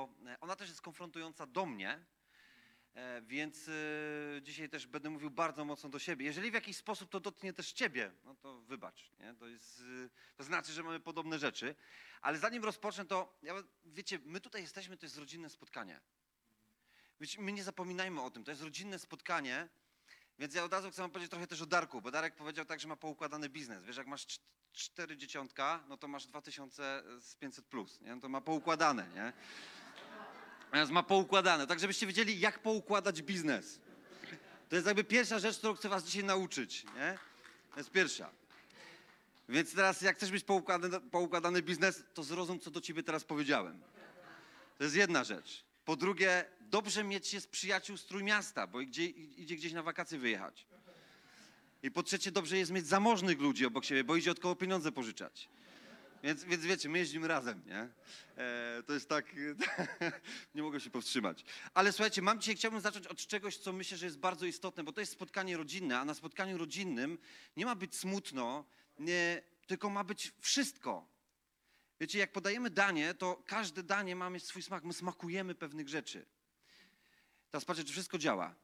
bardzo, ona też jest konfrontująca do mnie, więc dzisiaj też będę mówił bardzo mocno do siebie. Jeżeli w jakiś sposób to dotknie też ciebie, no to wybacz, nie? To znaczy, że mamy podobne rzeczy. Ale zanim rozpocznę, to wiecie, my tutaj jesteśmy, to jest rodzinne spotkanie. Wiecie, my nie zapominajmy o tym, to jest rodzinne spotkanie, więc ja od razu chcę wam powiedzieć trochę też o Darku, bo Darek powiedział tak, że ma poukładany biznes. Wiesz, jak masz 40, no to masz 2500 plus, nie? No to ma poukładane, nie? Natomiast ma poukładane, tak żebyście wiedzieli, jak poukładać biznes. To jest jakby pierwsza rzecz, którą chcę was dzisiaj nauczyć, nie? To jest pierwsza. Więc teraz, jak chcesz mieć poukładany biznes, to zrozum, co do ciebie teraz powiedziałem. To jest jedna rzecz. Po drugie, dobrze mieć się z przyjaciół z Trójmiasta, bo idzie gdzieś na wakacje wyjechać. I po trzecie, dobrze jest mieć zamożnych ludzi obok siebie, bo idzie od kogo pieniądze pożyczać. Więc wiecie, my jeździmy razem, nie? To jest tak, nie mogę się powstrzymać. Ale słuchajcie, chciałbym zacząć od czegoś, co myślę, że jest bardzo istotne, bo to jest spotkanie rodzinne, a na spotkaniu rodzinnym nie ma być smutno, tylko ma być wszystko. Wiecie, jak podajemy danie, to każde danie ma mieć swój smak. My smakujemy pewnych rzeczy. Teraz patrzę, czy wszystko działa.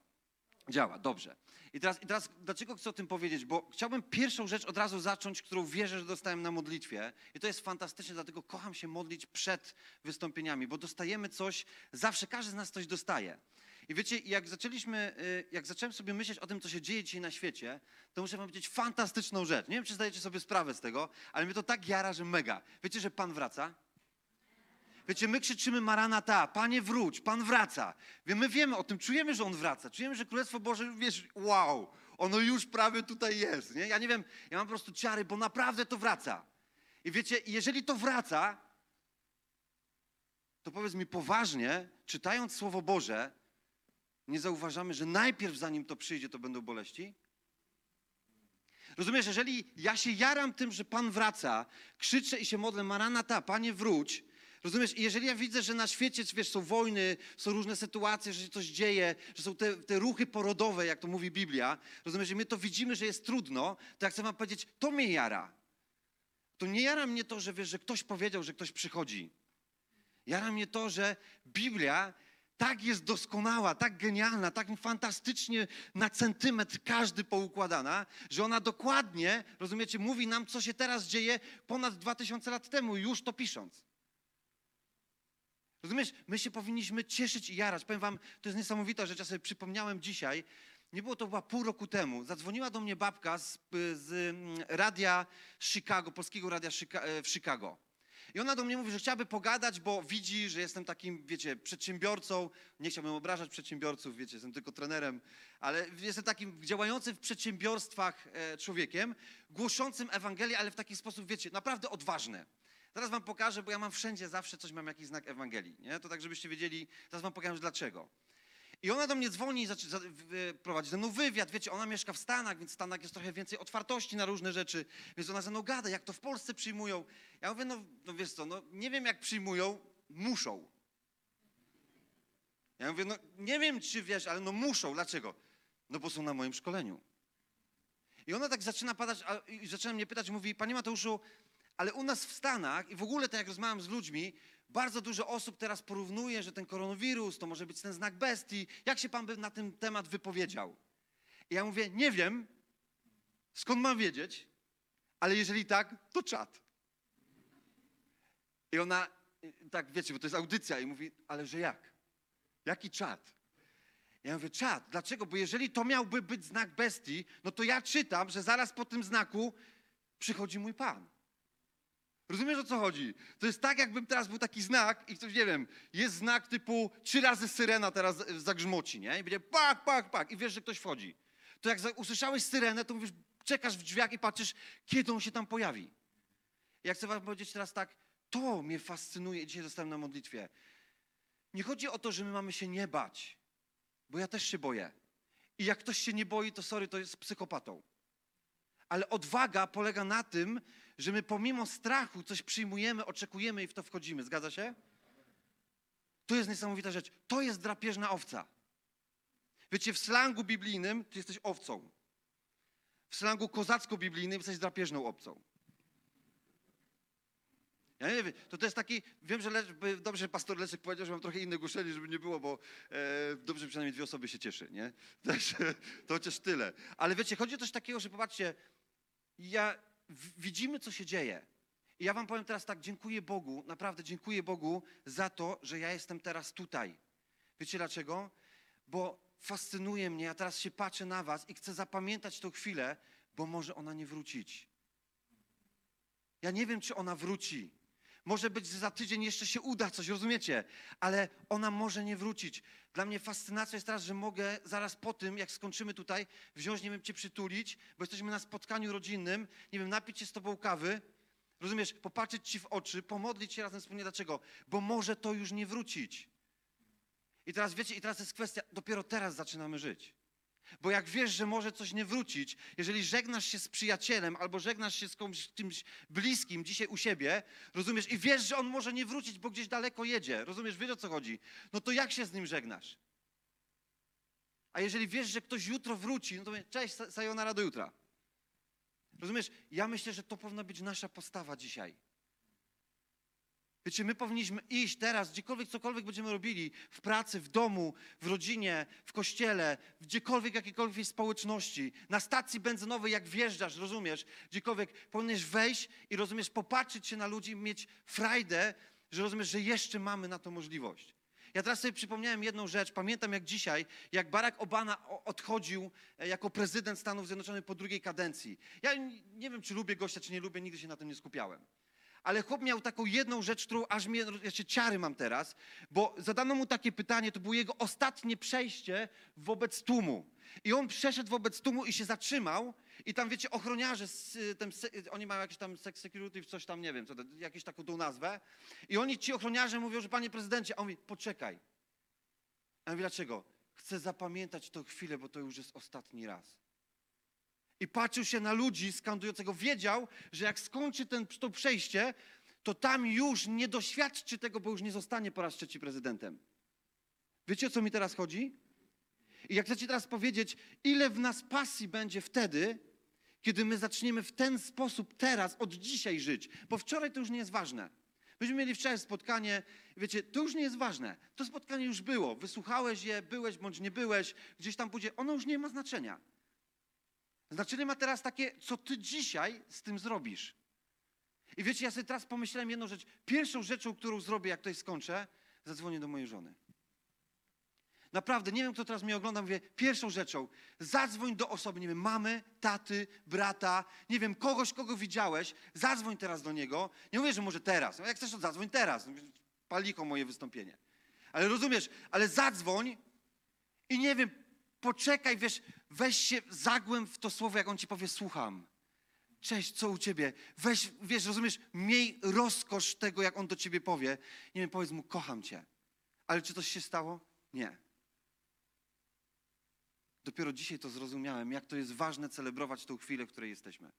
Działa, dobrze. I teraz dlaczego chcę o tym powiedzieć? Bo chciałbym pierwszą rzecz od razu zacząć, którą wierzę, że dostałem na modlitwie. I to jest fantastyczne, dlatego kocham się modlić przed wystąpieniami, bo dostajemy coś, zawsze każdy z nas coś dostaje. I wiecie, jak zacząłem sobie myśleć o tym, co się dzieje dzisiaj na świecie, to muszę wam powiedzieć fantastyczną rzecz. Nie wiem, czy zdajecie sobie sprawę z tego, ale mnie to tak jara, że mega. Wiecie, że Pan wraca? Wiecie, my krzyczymy Maranata, Panie wróć, Pan wraca. My wiemy o tym, czujemy, że On wraca, czujemy, że Królestwo Boże, wiesz, wow, ono już prawie tutaj jest. Nie? Ja nie wiem, ja mam po prostu ciary, bo naprawdę to wraca. I wiecie, jeżeli to wraca, to powiedz mi poważnie, czytając Słowo Boże, nie zauważamy, że najpierw zanim to przyjdzie, to będą boleści? Rozumiesz, jeżeli ja się jaram tym, że Pan wraca, krzyczę i się modlę, Maranata, Panie wróć, rozumiesz, i jeżeli ja widzę, że na świecie, wiesz, są wojny, są różne sytuacje, że się coś dzieje, że są te ruchy porodowe, jak to mówi Biblia, rozumiesz, że my to widzimy, że jest trudno, to ja chcę wam powiedzieć, to mnie jara. To nie jara mnie to, że wiesz, że ktoś powiedział, że ktoś przychodzi. Jara mnie to, że Biblia tak jest doskonała, tak genialna, tak fantastycznie na centymetr każdy poukładana, że ona dokładnie, rozumiecie, mówi nam, co się teraz dzieje ponad 2000 lat temu, już to pisząc. Rozumiesz? My się powinniśmy cieszyć i jarać. Powiem wam, to jest niesamowita rzecz, ja sobie przypomniałem dzisiaj, to była pół roku temu, zadzwoniła do mnie babka z radia Chicago, polskiego radia w Chicago. I ona do mnie mówi, że chciałaby pogadać, bo widzi, że jestem takim, wiecie, przedsiębiorcą. Nie chciałbym obrażać przedsiębiorców, wiecie, jestem tylko trenerem, ale jestem takim działającym w przedsiębiorstwach człowiekiem, głoszącym Ewangelię, ale w taki sposób, wiecie, naprawdę odważny. Zaraz wam pokażę, bo ja mam wszędzie zawsze coś, mam jakiś znak Ewangelii, nie? To tak, żebyście wiedzieli, zaraz wam pokażę dlaczego. I ona do mnie dzwoni, prowadzi ze mną wywiad, wiecie, ona mieszka w Stanach, więc w Stanach jest trochę więcej otwartości na różne rzeczy, więc ona ze mną gada, jak to w Polsce przyjmują. Ja mówię, no wiesz co, no nie wiem jak przyjmują, muszą. Ja mówię, no nie wiem czy wiesz, ale no muszą, dlaczego? No bo są na moim szkoleniu. I ona tak zaczyna padać, i zaczyna mnie pytać, mówi, Panie Mateuszu, ale u nas w Stanach i w ogóle tak jak rozmawiam z ludźmi, bardzo dużo osób teraz porównuje, że ten koronawirus to może być ten znak bestii. Jak się Pan by na ten temat wypowiedział? I ja mówię, nie wiem, skąd mam wiedzieć, ale jeżeli tak, to czad. I ona, tak wiecie, bo to jest audycja i mówi, ale że jak? Jaki czad? Ja mówię, czad, dlaczego? Bo jeżeli to miałby być znak bestii, no to ja czytam, że zaraz po tym znaku przychodzi mój Pan. Rozumiesz, o co chodzi? To jest tak, jakbym teraz był taki znak i ktoś, nie wiem, jest znak typu 3 razy syrena teraz zagrzmoci, nie? I będzie pak, pak, pak i wiesz, że ktoś wchodzi. To jak usłyszałeś syrenę, to mówisz, czekasz w drzwiach i patrzysz, kiedy on się tam pojawi. Ja chcę wam powiedzieć teraz tak, to mnie fascynuje, dzisiaj zostałem na modlitwie. Nie chodzi o to, że my mamy się nie bać, bo ja też się boję. I jak ktoś się nie boi, to sorry, to jest psychopatą. Ale odwaga polega na tym, że my pomimo strachu coś przyjmujemy, oczekujemy i w to wchodzimy. Zgadza się? To jest niesamowita rzecz. To jest drapieżna owca. Wiecie, w slangu biblijnym ty jesteś owcą. W slangu kozacko-biblijnym jesteś drapieżną owcą. Ja nie wiem, to jest taki, wiem, że dobrze pastor Leszek powiedział, że mam trochę inne głoszenie, żeby nie było, bo dobrze przynajmniej dwie osoby się cieszy, nie? To chociaż tyle. Ale wiecie, chodzi o coś takiego, że popatrzcie, widzimy, co się dzieje. I ja wam powiem teraz tak, dziękuję Bogu, naprawdę dziękuję Bogu za to, że ja jestem teraz tutaj. Wiecie dlaczego? Bo fascynuje mnie, ja teraz się patrzę na was i chcę zapamiętać tą chwilę, bo może ona nie wrócić. Ja nie wiem, czy ona wróci. Może być, że za tydzień jeszcze się uda coś, rozumiecie? Ale ona może nie wrócić. Dla mnie fascynacja jest teraz, że mogę zaraz po tym, jak skończymy tutaj, wziąć, nie wiem, cię przytulić, bo jesteśmy na spotkaniu rodzinnym, nie wiem, napić się z tobą kawy, rozumiesz, popatrzeć ci w oczy, pomodlić się razem wspólnie. Dlaczego? Bo może to już nie wrócić. I teraz wiecie, i teraz jest kwestia, dopiero teraz zaczynamy żyć. Bo jak wiesz, że może coś nie wrócić, jeżeli żegnasz się z przyjacielem albo żegnasz się z kimś bliskim dzisiaj u siebie, rozumiesz, i wiesz, że on może nie wrócić, bo gdzieś daleko jedzie, rozumiesz, wiesz, o co chodzi, no to jak się z nim żegnasz? A jeżeli wiesz, że ktoś jutro wróci, no to mówię, cześć, sayonara, do jutra. Rozumiesz, ja myślę, że to powinna być nasza postawa dzisiaj. Wiecie, my powinniśmy iść teraz, gdziekolwiek, cokolwiek będziemy robili, w pracy, w domu, w rodzinie, w kościele, gdziekolwiek, jakiejkolwiek społeczności, na stacji benzynowej, jak wjeżdżasz, rozumiesz, gdziekolwiek, powinieneś wejść i, rozumiesz, popatrzeć się na ludzi i mieć frajdę, że rozumiesz, że jeszcze mamy na to możliwość. Ja teraz sobie przypomniałem jedną rzecz, pamiętam jak dzisiaj, jak Barack Obama odchodził jako prezydent Stanów Zjednoczonych po drugiej kadencji. Ja nie wiem, czy lubię gościa, czy nie lubię, nigdy się na tym nie skupiałem. Ale chłop miał taką jedną rzecz, którą aż mnie, ja się ciary mam teraz, bo zadano mu takie pytanie, to było jego ostatnie przejście wobec tłumu. I on przeszedł wobec tłumu i się zatrzymał i tam, wiecie, ochroniarze, oni mają jakieś tam sex security, coś tam, nie wiem, co to, jakąś taką tą nazwę. I oni, ci ochroniarze mówią, że panie prezydencie, a on mówi, poczekaj. A on mówi, dlaczego? Chcę zapamiętać tę chwilę, bo to już jest ostatni raz. I patrzył się na ludzi skandującego. Wiedział, że jak skończy to przejście, to tam już nie doświadczy tego, bo już nie zostanie po raz trzeci prezydentem. Wiecie, o co mi teraz chodzi? I jak chcę ci teraz powiedzieć, ile w nas pasji będzie wtedy, kiedy my zaczniemy w ten sposób teraz, od dzisiaj żyć. Bo wczoraj to już nie jest ważne. Myśmy mieli wczoraj spotkanie, wiecie, to już nie jest ważne. To spotkanie już było. Wysłuchałeś je, byłeś bądź nie byłeś, gdzieś tam pójdzie. Ono już nie ma znaczenia. Znaczenie ma teraz takie, co ty dzisiaj z tym zrobisz. I wiecie, ja sobie teraz pomyślałem jedną rzecz. Pierwszą rzeczą, którą zrobię, jak to skończę, zadzwonię do mojej żony. Naprawdę, nie wiem, kto teraz mnie ogląda, mówię, pierwszą rzeczą, zadzwoń do osoby, nie wiem, mamy, taty, brata, nie wiem, kogoś, kogo widziałeś, zadzwoń teraz do niego. Nie mówię, że może teraz, jak chcesz, to zadzwoń teraz. Paliko moje wystąpienie. Ale rozumiesz, ale zadzwoń i nie wiem, poczekaj, wiesz, weź się, zagłęb w to słowo, jak on ci powie, słucham. Cześć, co u ciebie? Weź, wiesz, rozumiesz, miej rozkosz tego, jak on do ciebie powie. Nie wiem, powiedz mu, kocham cię. Ale czy coś się stało? Nie. Dopiero dzisiaj to zrozumiałem, jak to jest ważne celebrować tą chwilę, w której jesteśmy.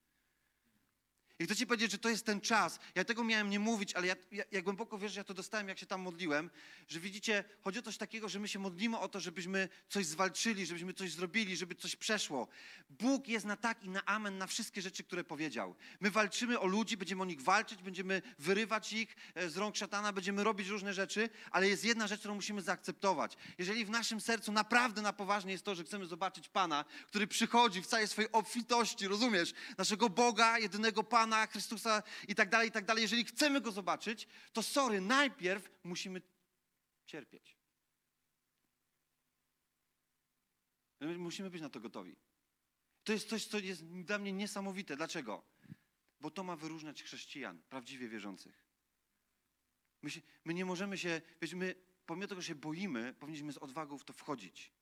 I chcę ci powiedzieć, że to jest ten czas. Ja tego miałem nie mówić, ale ja głęboko wierzę, że ja to dostałem, jak się tam modliłem, że widzicie, chodzi o coś takiego, że my się modlimy o to, żebyśmy coś zwalczyli, żebyśmy coś zrobili, żeby coś przeszło. Bóg jest na tak i na amen na wszystkie rzeczy, które powiedział. My walczymy o ludzi, będziemy o nich walczyć, będziemy wyrywać ich z rąk szatana, będziemy robić różne rzeczy, ale jest jedna rzecz, którą musimy zaakceptować. Jeżeli w naszym sercu naprawdę na poważnie jest to, że chcemy zobaczyć Pana, który przychodzi w całej swojej obfitości, rozumiesz, naszego Boga, jedynego Pana, na Chrystusa i tak dalej, jeżeli chcemy Go zobaczyć, to sorry, najpierw musimy cierpieć. Musimy być na to gotowi. To jest coś, co jest dla mnie niesamowite. Dlaczego? Bo to ma wyróżniać chrześcijan, prawdziwie wierzących. My nie możemy się, wiecie, my pomimo tego, że się boimy, powinniśmy z odwagą w to wchodzić.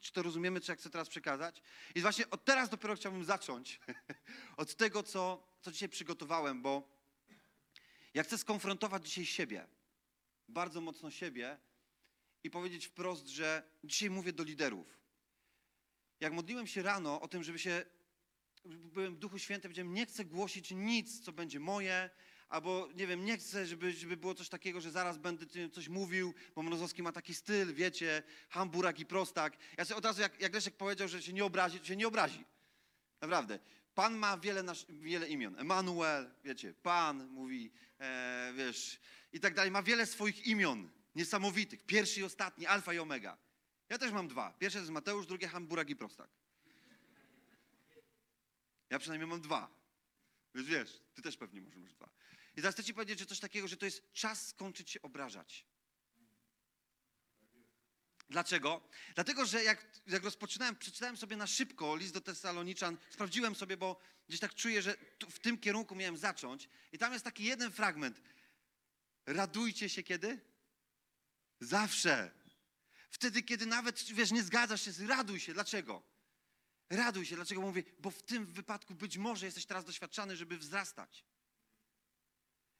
Czy to rozumiemy, czy jak chcę teraz przekazać? I właśnie od teraz dopiero chciałbym zacząć od tego, co dzisiaj przygotowałem, bo ja chcę skonfrontować dzisiaj siebie, bardzo mocno siebie i powiedzieć wprost, że dzisiaj mówię do liderów. Jak modliłem się rano o tym, byłem w Duchu Świętym, powiedziałem, nie chcę głosić nic, co będzie moje, albo, nie wiem, nie chcę, żeby było coś takiego, że zaraz będę coś mówił, bo Mrozowski ma taki styl, wiecie, hamburak i prostak. Ja sobie od razu, jak Leszek powiedział, że się nie obrazi, to się nie obrazi. Naprawdę. Pan ma wiele imion. Emanuel, wiecie, Pan mówi, wiesz, i tak dalej. Ma wiele swoich imion niesamowitych. Pierwszy i ostatni, alfa i omega. Ja też mam dwa. Pierwsze to jest Mateusz, drugie Hamburak i Prostak. Ja przynajmniej mam dwa. Więc wiesz, ty też pewnie masz dwa. I teraz chcę ci powiedzieć, że coś takiego, że to jest czas skończyć się obrażać. Dlaczego? Dlatego, że jak rozpoczynałem, przeczytałem sobie na szybko list do Tesaloniczan, sprawdziłem sobie, bo gdzieś tak czuję, że w tym kierunku miałem zacząć. I tam jest taki jeden fragment. Radujcie się kiedy? Zawsze. Wtedy, kiedy nawet, wiesz, nie zgadzasz się, raduj się. Dlaczego? Raduj się. Dlaczego? Bo mówię, bo w tym wypadku być może jesteś teraz doświadczany, żeby wzrastać.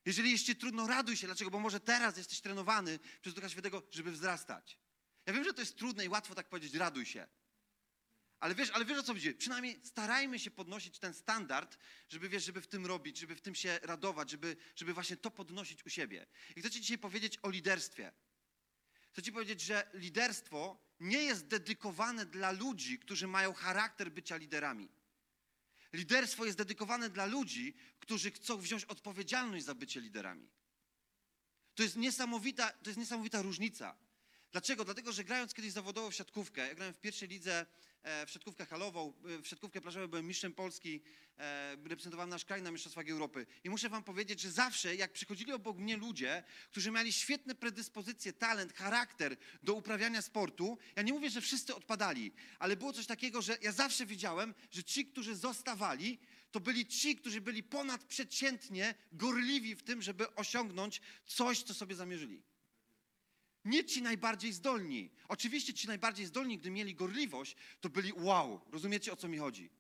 Jeżeli jest ci trudno, raduj się. Dlaczego? Bo może teraz jesteś trenowany przez Ducha Świętego, żeby wzrastać. Ja wiem, że to jest trudne i łatwo tak powiedzieć, raduj się. Ale wiesz o co chodzi? Przynajmniej starajmy się podnosić ten standard, żeby, wiesz, żeby w tym robić, żeby w tym się radować, żeby właśnie to podnosić u siebie. I chcę ci dzisiaj powiedzieć o liderstwie. Chcę ci powiedzieć, że liderstwo nie jest dedykowane dla ludzi, którzy mają charakter bycia liderami. Liderstwo jest dedykowane dla ludzi, którzy chcą wziąć odpowiedzialność za bycie liderami. To jest niesamowita różnica. Dlaczego? Dlatego, że grając kiedyś zawodowo w siatkówkę, ja grałem w pierwszej lidze w siatkówkę halową, w siatkówkę plażową, byłem mistrzem Polski, reprezentowałem nasz kraj na Mistrzostwach Europy. I muszę wam powiedzieć, że zawsze jak przychodzili obok mnie ludzie, którzy mieli świetne predyspozycje, talent, charakter do uprawiania sportu, ja nie mówię, że wszyscy odpadali, ale było coś takiego, że ja zawsze wiedziałem, że ci, którzy zostawali, to byli ci, którzy byli ponadprzeciętnie gorliwi w tym, żeby osiągnąć coś, co sobie zamierzyli. Nie ci najbardziej zdolni. Oczywiście ci najbardziej zdolni, gdy mieli gorliwość, to byli wow, rozumiecie, o co mi chodzi.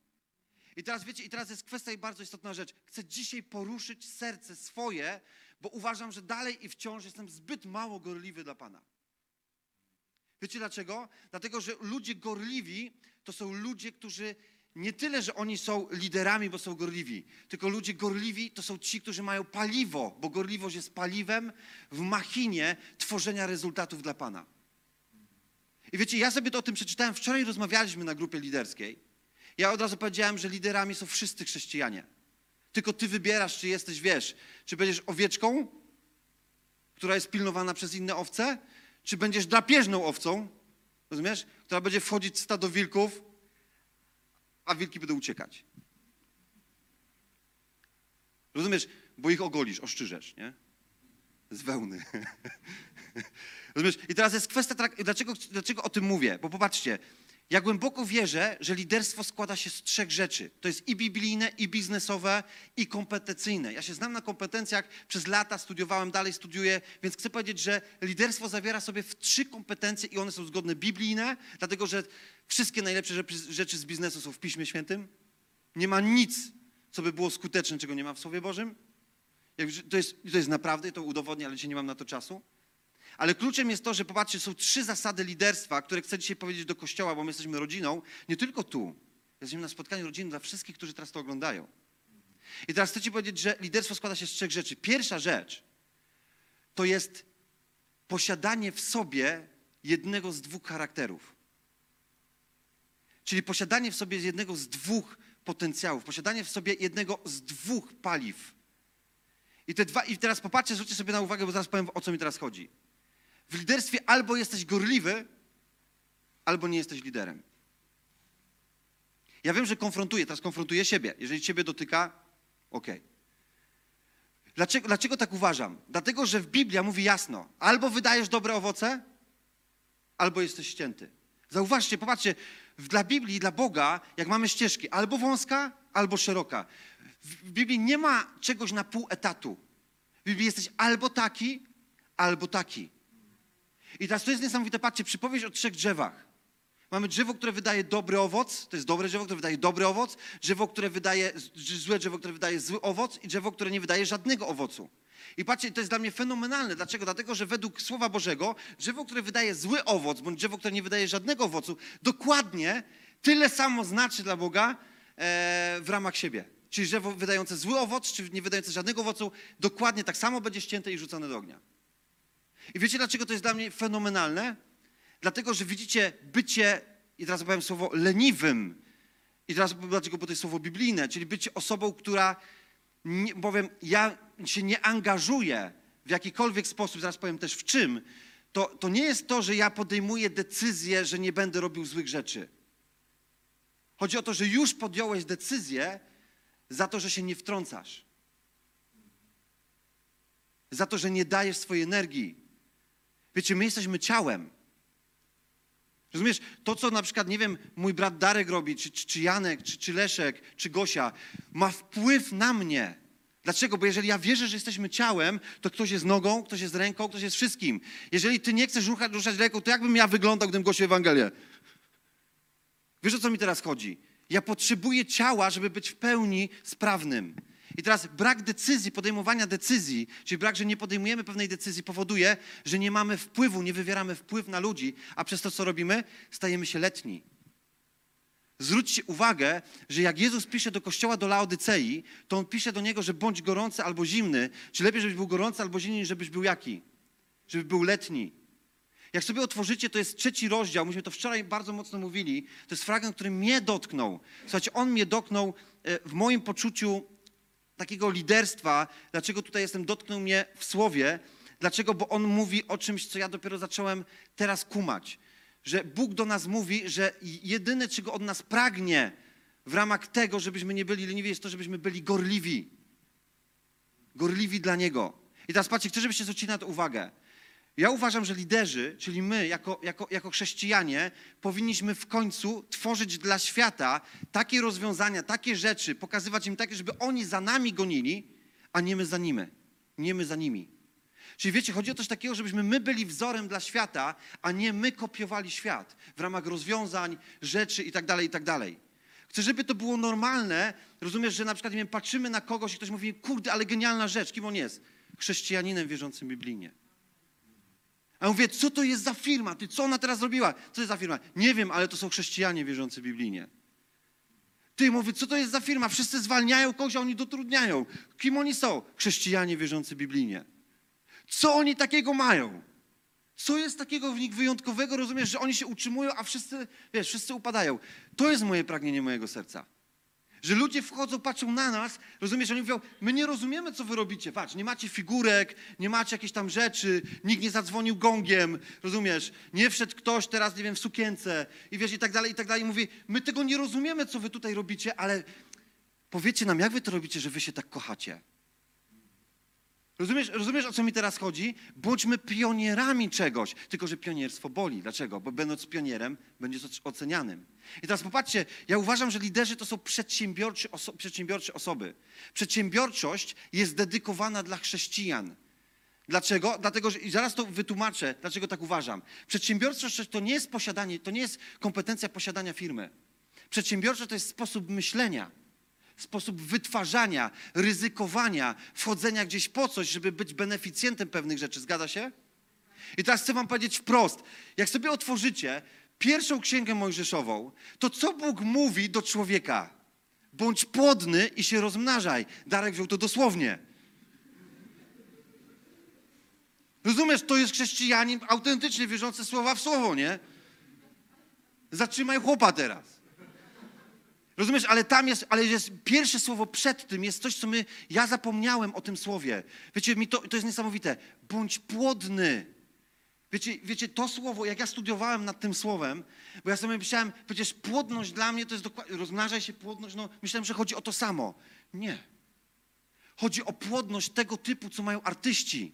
I teraz wiecie, i teraz jest kwestia i bardzo istotna rzecz. Chcę dzisiaj poruszyć serce swoje, bo uważam, że dalej i wciąż jestem zbyt mało gorliwy dla Pana. Wiecie dlaczego? Dlatego, że ludzie gorliwi to są ludzie, którzy nie tyle, że oni są liderami, bo są gorliwi, tylko ludzie gorliwi to są ci, którzy mają paliwo, bo gorliwość jest paliwem w machinie tworzenia rezultatów dla Pana. I wiecie, ja sobie to o tym przeczytałem, wczoraj rozmawialiśmy na grupie liderskiej. Ja od razu powiedziałem, że liderami są wszyscy chrześcijanie. Tylko ty wybierasz, czy jesteś, wiesz, czy będziesz owieczką, która jest pilnowana przez inne owce, czy będziesz drapieżną owcą, rozumiesz, która będzie wchodzić w stado wilków, a wilki będą uciekać. Rozumiesz? Bo ich ogolisz, oszczyrzesz, nie? Z wełny. Rozumiesz? I teraz jest kwestia, dlaczego o tym mówię? Bo popatrzcie, ja głęboko wierzę, że liderstwo składa się z trzech rzeczy. To jest i biblijne, i biznesowe, i kompetencyjne. Ja się znam na kompetencjach, przez lata studiowałem, dalej studiuję, więc chcę powiedzieć, że liderstwo zawiera sobie w trzy kompetencje i one są zgodne biblijne, dlatego że wszystkie najlepsze rzeczy z biznesu są w Piśmie Świętym. Nie ma nic, co by było skuteczne, czego nie ma w Słowie Bożym. To jest naprawdę, to udowodnię, ale dzisiaj nie mam na to czasu. Ale kluczem jest to, że popatrzcie, są trzy zasady liderstwa, które chcę dzisiaj powiedzieć do Kościoła, bo my jesteśmy rodziną, nie tylko tu. Jesteśmy na spotkaniu rodziny dla wszystkich, którzy teraz to oglądają. I teraz chcę ci powiedzieć, że liderstwo składa się z trzech rzeczy. Pierwsza rzecz to jest posiadanie w sobie jednego z dwóch charakterów. Czyli posiadanie w sobie jednego z dwóch potencjałów, posiadanie w sobie jednego z dwóch paliw. I teraz popatrzcie, zwróćcie sobie na uwagę, bo zaraz powiem, o co mi teraz chodzi. W liderstwie albo jesteś gorliwy, albo nie jesteś liderem. Ja wiem, że konfrontuję siebie. Jeżeli ciebie dotyka, okej. Dlaczego tak uważam? Dlatego, że Biblia mówi jasno, albo wydajesz dobre owoce, albo jesteś ścięty. Zauważcie, popatrzcie, dla Biblii, dla Boga, jak mamy ścieżki, albo wąska, albo szeroka. W Biblii nie ma czegoś na pół etatu. W Biblii jesteś albo taki, albo taki. I teraz to jest niesamowite, patrzcie, przypowieść o trzech drzewach. Mamy drzewo, które wydaje dobry owoc, to jest dobre drzewo, które wydaje dobry owoc, drzewo, które wydaje złe drzewo, które wydaje zły owoc i drzewo, które nie wydaje żadnego owocu. I patrzcie, to jest dla mnie fenomenalne. Dlaczego? Dlatego, że według Słowa Bożego drzewo, które wydaje zły owoc, bądź drzewo, które nie wydaje żadnego owocu, dokładnie tyle samo znaczy dla Boga w ramach siebie. Czyli drzewo wydające zły owoc, czy nie wydające żadnego owocu, dokładnie tak samo będzie ścięte i rzucone do ognia. I wiecie, dlaczego to jest dla mnie fenomenalne? Dlatego, że widzicie, bycie, i teraz powiem słowo, leniwym I teraz dlaczego? Bo to jest słowo biblijne, czyli być osobą, która, bowiem ja się nie angażuję w jakikolwiek sposób, zaraz powiem też w czym, to nie jest to, że ja podejmuję decyzję, że nie będę robił złych rzeczy. Chodzi o to, że już podjąłeś decyzję za to, że się nie wtrącasz. Za to, że nie dajesz swojej energii. Wiecie, my jesteśmy ciałem. Rozumiesz? To, co na przykład, nie wiem, mój brat Darek robi, czy Janek, czy Leszek, czy Gosia, ma wpływ na mnie. Dlaczego? Bo jeżeli ja wierzę, że jesteśmy ciałem, to ktoś jest nogą, ktoś jest ręką, ktoś jest wszystkim. Jeżeli ty nie chcesz ruszać ręką, to jakbym ja wyglądał, gdybym głosił Ewangelię? Wiesz, o co mi teraz chodzi? Ja potrzebuję ciała, żeby być w pełni sprawnym. I teraz brak decyzji, podejmowania decyzji, czyli brak, że nie podejmujemy pewnej decyzji, powoduje, że nie mamy wpływu, nie wywieramy wpływu na ludzi, a przez to, co robimy, stajemy się letni. Zwróćcie uwagę, że jak Jezus pisze do kościoła do Laodycei, to On pisze do niego, że bądź gorący albo zimny, czy lepiej, żebyś był gorący albo zimny, niż żebyś był jaki? Żeby był letni. Jak sobie otworzycie, to jest 3 rozdział, myśmy to wczoraj bardzo mocno mówili, to jest fragment, który mnie dotknął. Słuchajcie, on mnie dotknął w moim poczuciu takiego liderstwa. Dlaczego tutaj jestem? Dotknął mnie w słowie. Dlaczego? Bo on mówi o czymś, co ja dopiero zacząłem teraz kumać. Że Bóg do nas mówi, że jedyne, czego od nas pragnie w ramach tego, żebyśmy nie byli leniwi, jest to, żebyśmy byli gorliwi. Gorliwi dla Niego. I teraz patrzcie, chcę, żebyście zwrócili na to uwagę. Ja uważam, że liderzy, czyli my jako chrześcijanie, powinniśmy w końcu tworzyć dla świata takie rozwiązania, takie rzeczy, pokazywać im takie, żeby oni za nami gonili, a nie my za nimi. Nie my za nimi. Czyli wiecie, chodzi o coś takiego, żebyśmy my byli wzorem dla świata, a nie my kopiowali świat w ramach rozwiązań, rzeczy i tak dalej, i tak dalej. Chcę, żeby to było normalne. Rozumiesz, że na przykład, nie wiem, patrzymy na kogoś i ktoś mówi, kurde, ale genialna rzecz. Kim on jest? Chrześcijaninem wierzącym biblijnie. A mówię, co to jest za firma? Ty, co ona teraz zrobiła? Co to jest za firma? Nie wiem, ale to są chrześcijanie wierzący biblijnie. Ty, mówię, co to jest za firma? Wszyscy zwalniają kogoś, a oni dotrudniają. Kim oni są? Chrześcijanie wierzący biblijnie. Co oni takiego mają? Co jest takiego w nich wyjątkowego? Rozumiesz, że oni się utrzymują, a wszyscy, wiesz, wszyscy upadają. To jest moje pragnienie mojego serca. Że ludzie wchodzą, patrzą na nas, rozumiesz, oni mówią, my nie rozumiemy, co wy robicie, patrz, nie macie figurek, nie macie jakichś tam rzeczy, nikt nie zadzwonił gongiem, rozumiesz, nie wszedł ktoś teraz, nie wiem, w sukience i wiesz, i tak dalej, mówi, my tego nie rozumiemy, co wy tutaj robicie, ale powiedzcie nam, jak wy to robicie, że wy się tak kochacie? Rozumiesz, o co mi teraz chodzi? Bądźmy pionierami czegoś, tylko że pionierstwo boli. Dlaczego? Bo będąc pionierem, będziesz ocenianym. I teraz popatrzcie, ja uważam, że liderzy to są przedsiębiorcze osoby. Przedsiębiorczość jest dedykowana dla chrześcijan. Dlaczego? Dlatego, że i zaraz to wytłumaczę, dlaczego tak uważam. Przedsiębiorczość to nie jest posiadanie, to nie jest kompetencja posiadania firmy. Przedsiębiorczość to jest sposób myślenia. Sposób wytwarzania, ryzykowania, wchodzenia gdzieś po coś, żeby być beneficjentem pewnych rzeczy. Zgadza się? I teraz chcę wam powiedzieć wprost. Jak sobie otworzycie pierwszą księgę mojżeszową, to co Bóg mówi do człowieka? Bądź płodny i się rozmnażaj. Darek wziął to dosłownie. Rozumiesz, to jest chrześcijanin autentycznie wierzący słowa w słowo, nie? Zatrzymaj chłopa teraz. Rozumiesz, ale jest pierwsze słowo przed tym, jest coś, co ja zapomniałem o tym słowie. Wiecie, to jest niesamowite. Bądź płodny. Wiecie, to słowo, jak ja studiowałem nad tym słowem, bo ja sobie myślałem, przecież płodność dla mnie to jest dokładnie, rozmnażaj się, płodność, no myślałem, że chodzi o to samo. Nie. Chodzi o płodność tego typu, co mają artyści.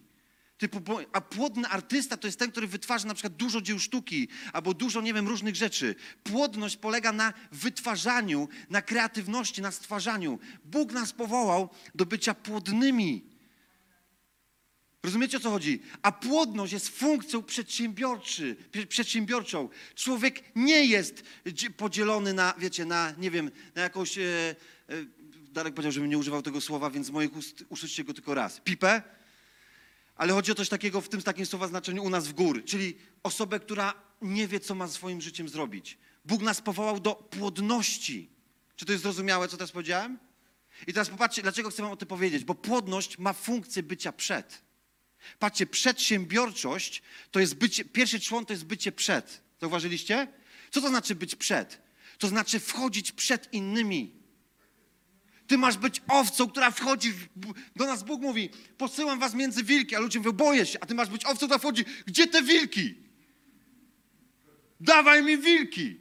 A płodny artysta to jest ten, który wytwarza na przykład dużo dzieł sztuki albo dużo, nie wiem, różnych rzeczy. Płodność polega na wytwarzaniu, na kreatywności, na stwarzaniu. Bóg nas powołał do bycia płodnymi. Rozumiecie, o co chodzi? A płodność jest funkcją przedsiębiorczą. Człowiek nie jest podzielony na, wiecie, na, nie wiem, na jakąś... Darek powiedział, żebym nie używał tego słowa, więc z moich ust usłyszcie go tylko raz. Pipę? Ale chodzi o coś takiego w tym takim słowa znaczeniu u nas w gór, czyli osobę, która nie wie, co ma ze swoim życiem zrobić. Bóg nas powołał do płodności. Czy to jest zrozumiałe, co teraz powiedziałem? I teraz popatrzcie, dlaczego chcę wam o tym powiedzieć, bo płodność ma funkcję bycia przed. Patrzcie, przedsiębiorczość to jest bycie, pierwszy człon to jest bycie przed. Zauważyliście? Co to znaczy być przed? To znaczy wchodzić przed innymi. Ty masz być owcą, która wchodzi, do nas Bóg mówi, posyłam was między wilki, a ludzie mówią, boję się, a ty masz być owcą, która wchodzi, gdzie te wilki? Dawaj mi wilki.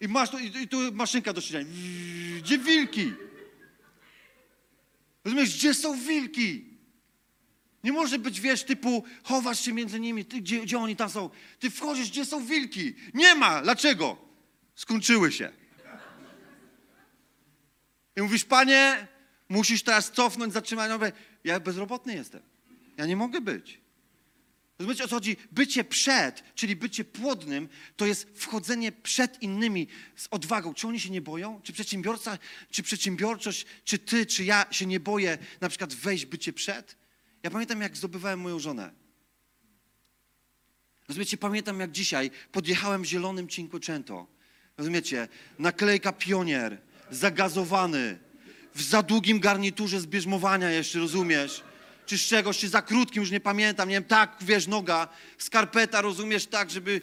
I masz tu maszynka do siedzienia. Gdzie wilki? Rozumiesz, gdzie są wilki? Nie może być, wiesz, typu chowasz się między nimi, ty, gdzie oni tam są. Ty wchodzisz, gdzie są wilki? Nie ma. Dlaczego? Skończyły się. I mówisz, panie, musisz teraz cofnąć, zatrzymać. Ja bezrobotny jestem. Ja nie mogę być. Rozumiecie, o co chodzi? Bycie przed, czyli bycie płodnym, to jest wchodzenie przed innymi z odwagą. Czy oni się nie boją? Czy przedsiębiorca, czy przedsiębiorczość, czy ty, czy ja się nie boję na przykład wejść, bycie przed? Ja pamiętam, jak zdobywałem moją żonę. Rozumiecie, pamiętam, jak dzisiaj podjechałem zielonym Cinquecento. Rozumiecie, naklejka pionier, zagazowany, w za długim garniturze z bierzmowania jeszcze, rozumiesz? Czy z czegoś, czy za krótkim, już nie pamiętam, nie wiem, tak, wiesz, noga, skarpeta, rozumiesz, tak, żeby...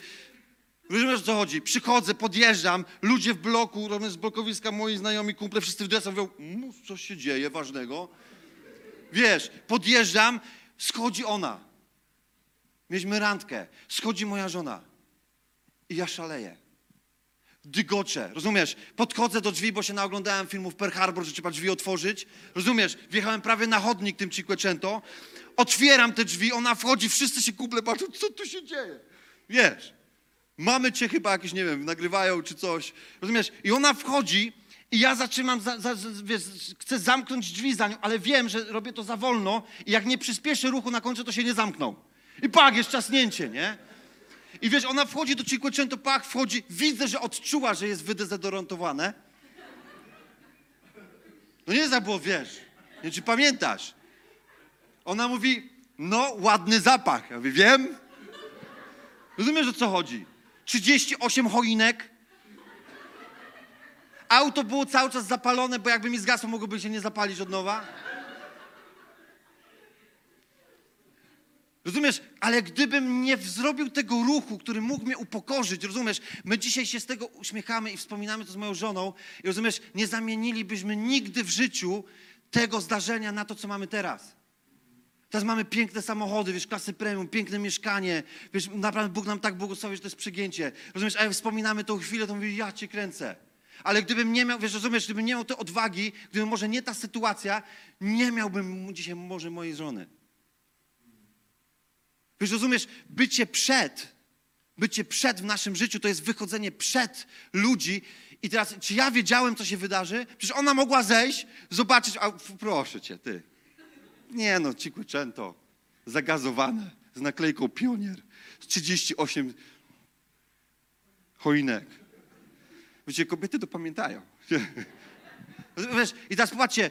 Rozumiesz, o co chodzi? Przychodzę, podjeżdżam, ludzie w bloku, rozumiesz, z blokowiska, moi znajomi, kumple, wszyscy w dresach mówią, coś się dzieje ważnego. Wiesz, podjeżdżam, schodzi ona. Mieliśmy randkę, schodzi moja żona. I ja szaleję. Dygocze, rozumiesz? Podchodzę do drzwi, bo się naoglądałem filmów Pearl Harbor, że trzeba drzwi otworzyć. Rozumiesz? Wjechałem prawie na chodnik tym Cinquecento. Otwieram te drzwi, ona wchodzi, wszyscy się kuple patrzą, co tu się dzieje? Wiesz, mamy cię chyba jakieś, nie wiem, nagrywają czy coś. Rozumiesz? I ona wchodzi i ja zaczynam, wiesz, chcę zamknąć drzwi za nią, ale wiem, że robię to za wolno i jak nie przyspieszę ruchu na końcu, to się nie zamkną. I pak, jest czasnięcie, nie? I wiesz, ona wchodzi do Cinquecento, pach, wchodzi, widzę, że odczuła, że jest wydezodorantowane. No nie za było, wiesz, nie wiem, czy pamiętasz. Ona mówi, no ładny zapach. Ja mówię, wiem. Rozumiesz, o co chodzi? 38 choinek. Auto było cały czas zapalone, bo jakby mi zgasło, mogłoby się nie zapalić od nowa. Rozumiesz? Ale gdybym nie zrobił tego ruchu, który mógł mnie upokorzyć, rozumiesz? My dzisiaj się z tego uśmiechamy i wspominamy to z moją żoną i rozumiesz, nie zamienilibyśmy nigdy w życiu tego zdarzenia na to, co mamy teraz. Teraz mamy piękne samochody, wiesz, klasy premium, piękne mieszkanie, wiesz, naprawdę Bóg nam tak błogosławi, że to jest przegięcie. Rozumiesz? A jak wspominamy tą chwilę, to mówię, ja cię kręcę. Ale gdybym nie miał, wiesz, rozumiesz, gdybym nie miał tej odwagi, gdyby może nie ta sytuacja, nie miałbym dzisiaj może mojej żony. Wiesz, rozumiesz, bycie przed w naszym życiu to jest wychodzenie przed ludzi i teraz, czy ja wiedziałem, co się wydarzy? Przecież ona mogła zejść, zobaczyć, a proszę cię, ty. Nie no, Cinquecento, zagazowane, z naklejką pionier, 38 choinek. Wiecie, kobiety to pamiętają. Wiesz, i teraz popatrzcie,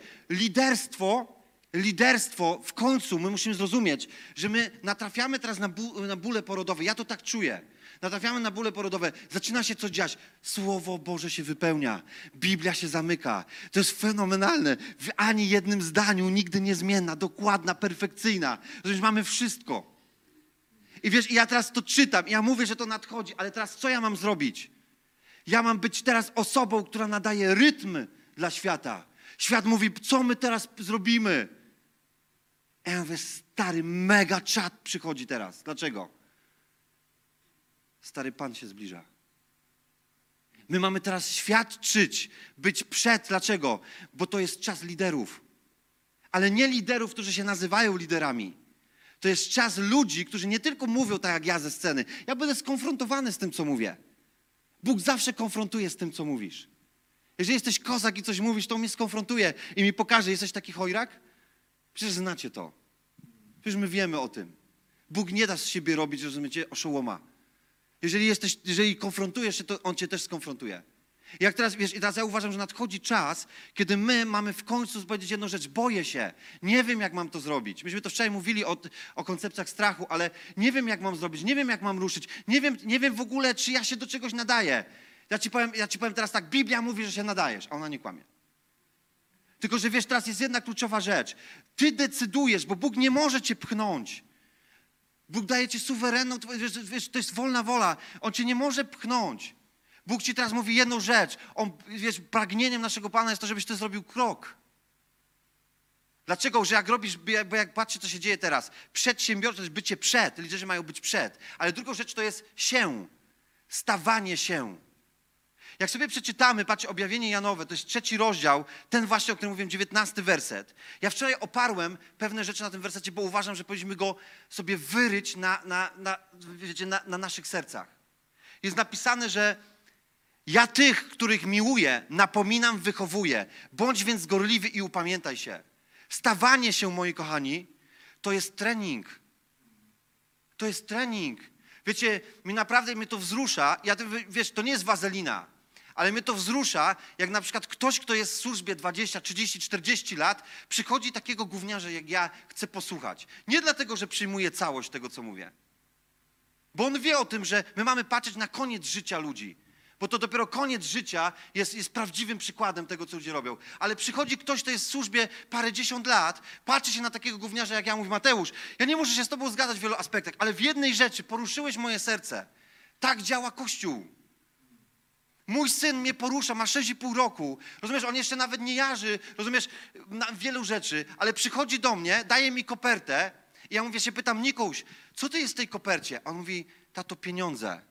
liderstwo, w końcu my musimy zrozumieć, że my natrafiamy teraz na bóle porodowe. Ja to tak czuję. Natrafiamy na bóle porodowe. Zaczyna się coś dziać. Słowo Boże się wypełnia. Biblia się zamyka. To jest fenomenalne. W ani jednym zdaniu nigdy niezmienna, dokładna, perfekcyjna. Zresztą mamy wszystko. I wiesz, ja teraz to czytam. Ja mówię, że to nadchodzi, ale teraz co ja mam zrobić? Ja mam być teraz osobą, która nadaje rytm dla świata. Świat mówi, co my teraz zrobimy? Ja mówię, stary, mega czat przychodzi teraz. Dlaczego? Stary Pan się zbliża. My mamy teraz świadczyć, być przed. Dlaczego? Bo to jest czas liderów. Ale nie liderów, którzy się nazywają liderami. To jest czas ludzi, którzy nie tylko mówią tak jak ja ze sceny. Ja będę skonfrontowany z tym, co mówię. Bóg zawsze konfrontuje z tym, co mówisz. Jeżeli jesteś kozak i coś mówisz, to mnie skonfrontuje i mi pokaże, jesteś taki chojrak? Przecież znacie to. Przecież my wiemy o tym. Bóg nie da z siebie robić, rozumiecie, oszołoma. Jeżeli konfrontujesz się, to On cię też skonfrontuje. Jak teraz, wiesz, i teraz ja uważam, że nadchodzi czas, kiedy my mamy w końcu powiedzieć jedną rzecz. Boję się. Nie wiem, jak mam to zrobić. Myśmy to wczoraj mówili o koncepcjach strachu, ale nie wiem, jak mam zrobić. Nie wiem, jak mam ruszyć. Nie wiem w ogóle, czy ja się do czegoś nadaję. Ja ci powiem teraz tak, Biblia mówi, że się nadajesz, a ona nie kłamie. Tylko, że wiesz, teraz jest jedna kluczowa rzecz. Ty decydujesz, bo Bóg nie może cię pchnąć. Bóg daje ci suwerenną, wiesz, to jest wolna wola. On cię nie może pchnąć. Bóg ci teraz mówi jedną rzecz. On, wiesz, pragnieniem naszego Pana jest to, żebyś ty zrobił krok. Dlaczego? Że jak robisz, bo jak patrzcie, co się dzieje teraz. Przedsiębiorczość to jest bycie przed. Liderzy mają być przed. Ale drugą rzecz to jest się. Stawanie się. Jak sobie przeczytamy, patrzcie, objawienie Janowe, to jest 3 rozdział, ten właśnie, o którym mówiłem, 19 werset. Ja wczoraj oparłem pewne rzeczy na tym wersecie, bo uważam, że powinniśmy go sobie wyryć na naszych sercach. Jest napisane, że ja tych, których miłuję, napominam, wychowuję. Bądź więc gorliwy i upamiętaj się. Stawanie się, moi kochani, to jest trening. To jest trening. Wiecie, mi naprawdę mnie to wzrusza. Ja, wiesz, to nie jest wazelina. Ale mnie to wzrusza, jak na przykład ktoś, kto jest w służbie 20, 30, 40 lat, przychodzi takiego gówniarza, jak ja, chce posłuchać. Nie dlatego, że przyjmuje całość tego, co mówię. Bo on wie o tym, że my mamy patrzeć na koniec życia ludzi. Bo to dopiero koniec życia jest prawdziwym przykładem tego, co ludzie robią. Ale przychodzi ktoś, kto jest w służbie parędziesiąt lat, patrzy się na takiego gówniarza, jak ja, mówi: Mateusz, ja nie muszę się z tobą zgadzać w wielu aspektach, ale w jednej rzeczy poruszyłeś moje serce. Tak działa Kościół. Mój syn mnie porusza, ma 6,5 roku. Rozumiesz, on jeszcze nawet nie jarzy, rozumiesz, na wielu rzeczy, ale przychodzi do mnie, daje mi kopertę i ja mówię, się pytam: Nikuś, co ty jest w tej kopercie? A on mówi: tato, pieniądze.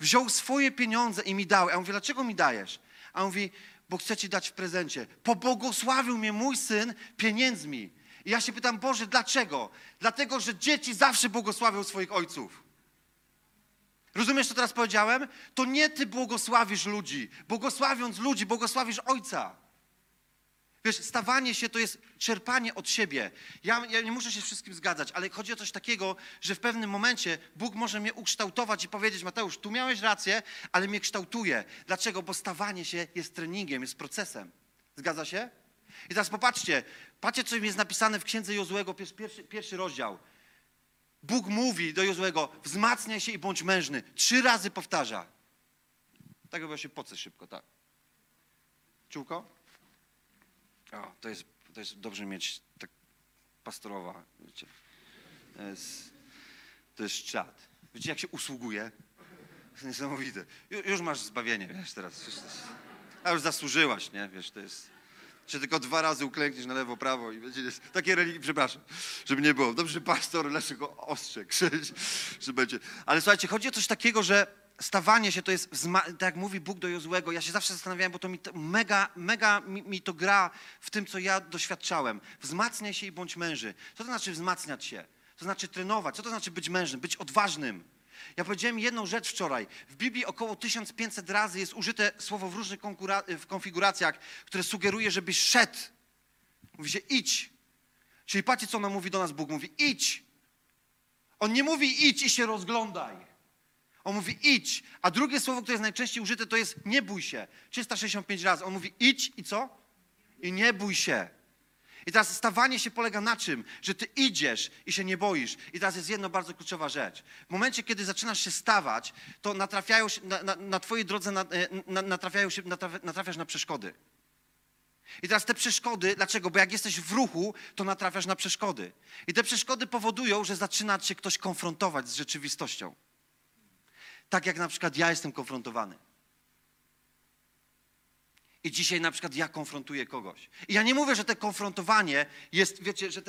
Wziął swoje pieniądze i mi dał. A on mówi: dlaczego mi dajesz? A on mówi: bo chcę ci dać w prezencie. Pobłogosławił mnie mój syn pieniędzmi. I ja się pytam: Boże, dlaczego? Dlatego, że dzieci zawsze błogosławią swoich ojców. Rozumiesz, co teraz powiedziałem? To nie ty błogosławisz ludzi. Błogosławiąc ludzi, błogosławisz ojca. Wiesz, stawanie się to jest czerpanie od siebie. Ja nie muszę się z wszystkim zgadzać, ale chodzi o coś takiego, że w pewnym momencie Bóg może mnie ukształtować i powiedzieć: Mateusz, tu miałeś rację, ale mnie kształtuje. Dlaczego? Bo stawanie się jest treningiem, jest procesem. Zgadza się? I teraz popatrzcie, co jest napisane w Księdze Jozuego, pierwszy rozdział. Bóg mówi do Jozuego: wzmacniaj się i bądź mężny. 3 razy powtarza. Tak chyba się pocę szybko, tak. Czułko? O, to jest dobrze mieć tak pastorowa, wiecie. To jest czad. Wiecie, jak się usługuje? To jest niesamowite. Już masz zbawienie, wiesz, teraz. A już zasłużyłaś, nie? Wiesz, to jest... Czy tylko 2 razy uklękniesz na lewo, prawo i będzie... Takie religii, przepraszam, żeby nie było. Dobrze, pastor Leszek ostrzegł, że będzie... Ale słuchajcie, chodzi o coś takiego, że... Stawanie się to jest, tak jak mówi Bóg do Jozuego, ja się zawsze zastanawiałem, bo to mega mi to gra w tym, co ja doświadczałem. Wzmacniaj się i bądź mężny. Co to znaczy wzmacniać się? To znaczy trenować. Co to znaczy być mężnym? Być odważnym. Ja powiedziałem jedną rzecz wczoraj. W Biblii około 1500 razy jest użyte słowo w różnych konfiguracjach, które sugeruje, żebyś szedł. Mówi się: idź. Czyli patrzcie, co nam mówi do nas Bóg. Mówi: idź. On nie mówi: idź i się rozglądaj. On mówi: idź. A drugie słowo, które jest najczęściej użyte, to jest: nie bój się. 365 razy. On mówi: idź i co? I nie bój się. I teraz stawanie się polega na czym? Że ty idziesz i się nie boisz. I teraz jest jedna bardzo kluczowa rzecz. W momencie, kiedy zaczynasz się stawać, to natrafiasz na przeszkody. I teraz te przeszkody, dlaczego? Bo jak jesteś w ruchu, to natrafiasz na przeszkody. I te przeszkody powodują, że zaczyna cię ktoś konfrontować z rzeczywistością. Tak jak na przykład ja jestem konfrontowany. I dzisiaj na przykład ja konfrontuję kogoś. I ja nie mówię, że to konfrontowanie jest, wiecie, że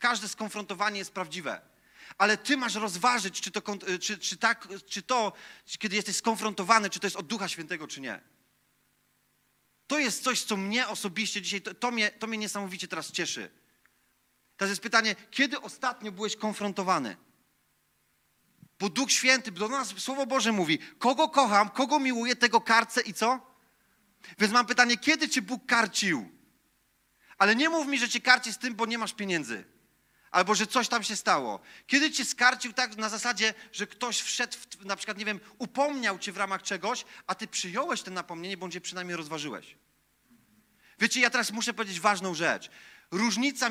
każde skonfrontowanie jest prawdziwe. Ale ty masz rozważyć, kiedy jesteś skonfrontowany, czy to jest od Ducha Świętego, czy nie. To jest coś, co mnie osobiście dzisiaj, to mnie niesamowicie teraz cieszy. Teraz jest pytanie: kiedy ostatnio byłeś konfrontowany? Bo Duch Święty, do nas Słowo Boże mówi: kogo kocham, kogo miłuję, tego karcę i co? Więc mam pytanie: kiedy cię Bóg karcił? Ale nie mów mi, że cię karci z tym, bo nie masz pieniędzy. Albo że coś tam się stało. Kiedy cię skarcił tak na zasadzie, że ktoś wszedł, na przykład, nie wiem, upomniał cię w ramach czegoś, a ty przyjąłeś to napomnienie, bądź je przynajmniej rozważyłeś. Wiecie, ja teraz muszę powiedzieć ważną rzecz. Różnica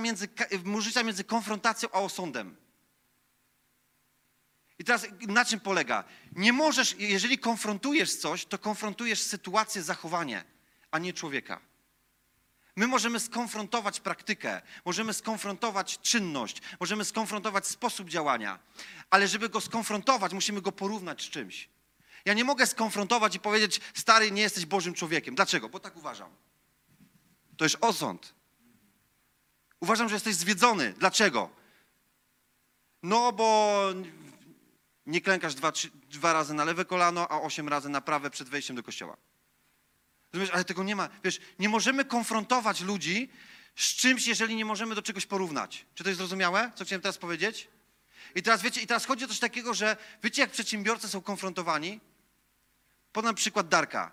między konfrontacją a osądem. I teraz na czym polega? Nie możesz, jeżeli konfrontujesz coś, to konfrontujesz sytuację, zachowanie, a nie człowieka. My możemy skonfrontować praktykę, możemy skonfrontować czynność, możemy skonfrontować sposób działania, ale żeby go skonfrontować, musimy go porównać z czymś. Ja nie mogę skonfrontować i powiedzieć, stary, nie jesteś Bożym człowiekiem. Dlaczego? Bo tak uważam. To jest osąd. Uważam, że jesteś zwiedzony. Dlaczego? No, bo nie klękasz dwa razy na lewe kolano, a 8 razy na prawe przed wejściem do kościoła. Rozumiesz? Ale tego nie ma. Wiesz, nie możemy konfrontować ludzi z czymś, jeżeli nie możemy do czegoś porównać. Czy to jest zrozumiałe, co chciałem teraz powiedzieć? I teraz wiecie, i teraz chodzi o coś takiego, że wiecie, jak przedsiębiorcy są konfrontowani? Podam przykład Darka.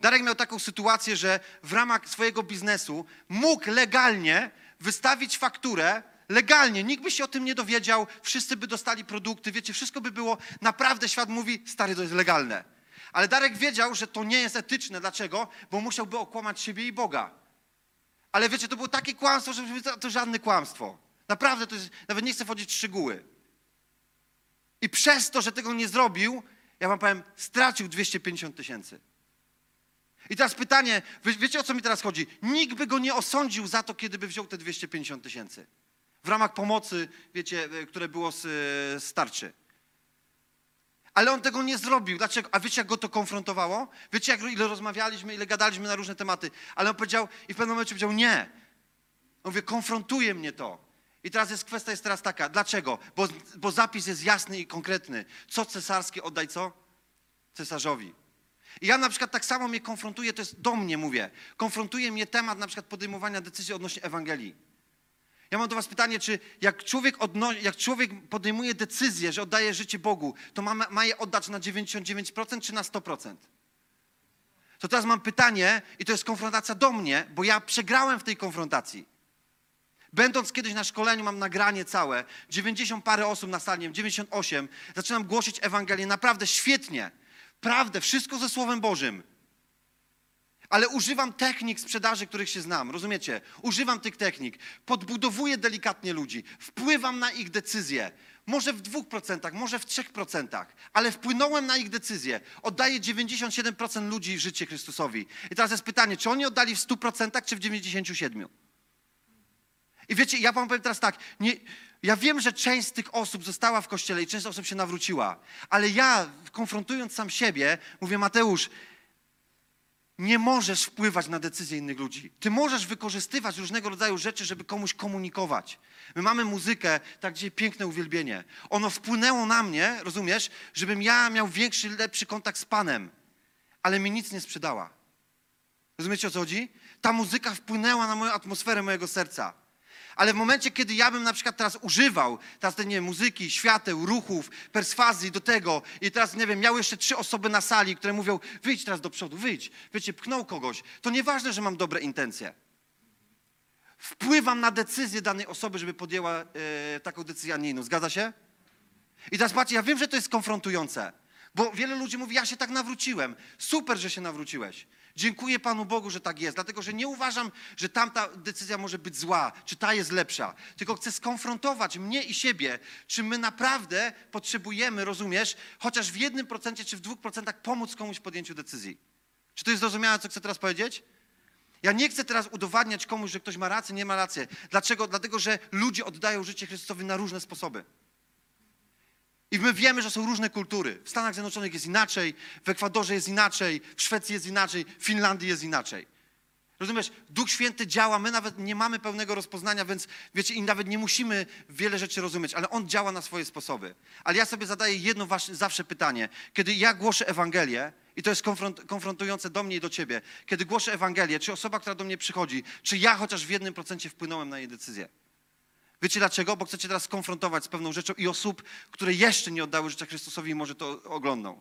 Darek miał taką sytuację, że w ramach swojego biznesu mógł legalnie wystawić fakturę, legalnie, nikt by się o tym nie dowiedział, wszyscy by dostali produkty, wiecie, wszystko by było, naprawdę świat mówi, stary, to jest legalne. Ale Darek wiedział, że to nie jest etyczne. Dlaczego? Bo musiałby okłamać siebie i Boga. Ale wiecie, to było takie kłamstwo, że to żadne kłamstwo. Naprawdę, to jest, nawet nie chcę wchodzić w szczegóły. I przez to, że tego nie zrobił, ja wam powiem, stracił 250 000. I teraz pytanie, wiecie, o co mi teraz chodzi? Nikt by go nie osądził za to, kiedy by wziął te 250 000 w ramach pomocy, wiecie, które było z tarczy. Ale on tego nie zrobił. Dlaczego? A wiecie, jak go to konfrontowało? Wiecie, jak ile rozmawialiśmy, ile gadaliśmy na różne tematy. Ale on powiedział i w pewnym momencie powiedział nie. On mówi, konfrontuje mnie to. I teraz jest kwestia, jest teraz taka. Dlaczego? Bo zapis jest jasny i konkretny. Co cesarskie oddaj co? Cesarzowi. I ja na przykład tak samo mnie konfrontuje, to jest do mnie mówię, konfrontuje mnie temat na przykład podejmowania decyzji odnośnie Ewangelii. Ja mam do was pytanie, czy jak człowiek podejmuje decyzję, że oddaje życie Bogu, to ma je oddać na 99% czy na 100%? To teraz mam pytanie i to jest konfrontacja do mnie, bo ja przegrałem w tej konfrontacji. Będąc kiedyś na szkoleniu, mam nagranie całe, 90 parę osób na sali, 98, zaczynam głosić Ewangelię naprawdę świetnie, prawdę, wszystko ze Słowem Bożym. Ale używam technik sprzedaży, których się znam, rozumiecie? Używam tych technik, podbudowuję delikatnie ludzi, wpływam na ich decyzje. Może w 2%, może w 3%, ale wpłynąłem na ich decyzję. Oddaję 97% ludzi życie Chrystusowi. I teraz jest pytanie, czy oni oddali w 100% czy w 97%? I wiecie, ja wam powiem teraz tak, ja wiem, że część z tych osób została w kościele i część osób się nawróciła, ale ja, konfrontując sam siebie, mówię, Mateusz, nie możesz wpływać na decyzje innych ludzi. Ty możesz wykorzystywać różnego rodzaju rzeczy, żeby komuś komunikować. My mamy muzykę, tak dzisiaj piękne uwielbienie. Ono wpłynęło na mnie, rozumiesz, żebym ja miał większy, lepszy kontakt z Panem, ale mi nic nie sprzedała. Rozumiecie, o co chodzi? Ta muzyka wpłynęła na moją atmosferę mojego serca. Ale w momencie, kiedy ja bym na przykład teraz używał tej, nie wiem, muzyki, świateł, ruchów, perswazji do tego i teraz, nie wiem, miał jeszcze 3 osoby na sali, które mówią, wyjdź teraz do przodu, wyjdź, wiecie, pchnął kogoś, to nieważne, że mam dobre intencje. Wpływam na decyzję danej osoby, żeby podjęła taką decyzję, a nie inną. Zgadza się? I teraz patrzcie, ja wiem, że to jest konfrontujące, bo wiele ludzi mówi, ja się tak nawróciłem. Super, że się nawróciłeś. Dziękuję Panu Bogu, że tak jest, dlatego że nie uważam, że tamta decyzja może być zła, czy ta jest lepsza. Tylko chcę skonfrontować mnie i siebie, czy my naprawdę potrzebujemy, rozumiesz, chociaż w 1% czy w 2% pomóc komuś w podjęciu decyzji. Czy to jest zrozumiałe, co chcę teraz powiedzieć? Ja nie chcę teraz udowadniać komuś, że ktoś ma rację, nie ma racji. Dlaczego? Dlatego, że ludzie oddają życie Chrystusowi na różne sposoby. I my wiemy, że są różne kultury. W Stanach Zjednoczonych jest inaczej, w Ekwadorze jest inaczej, w Szwecji jest inaczej, w Finlandii jest inaczej. Rozumiesz? Duch Święty działa, my nawet nie mamy pełnego rozpoznania, więc wiecie, i nawet nie musimy wiele rzeczy rozumieć, ale On działa na swoje sposoby. Ale ja sobie zadaję jedno zawsze pytanie. Kiedy ja głoszę Ewangelię, i to jest konfrontujące do mnie i do ciebie, kiedy głoszę Ewangelię, czy osoba, która do mnie przychodzi, czy ja chociaż w 1% wpłynąłem na jej decyzję? Wiecie dlaczego? Bo chcecie teraz skonfrontować z pewną rzeczą i osób, które jeszcze nie oddały życia Chrystusowi i może to oglądną.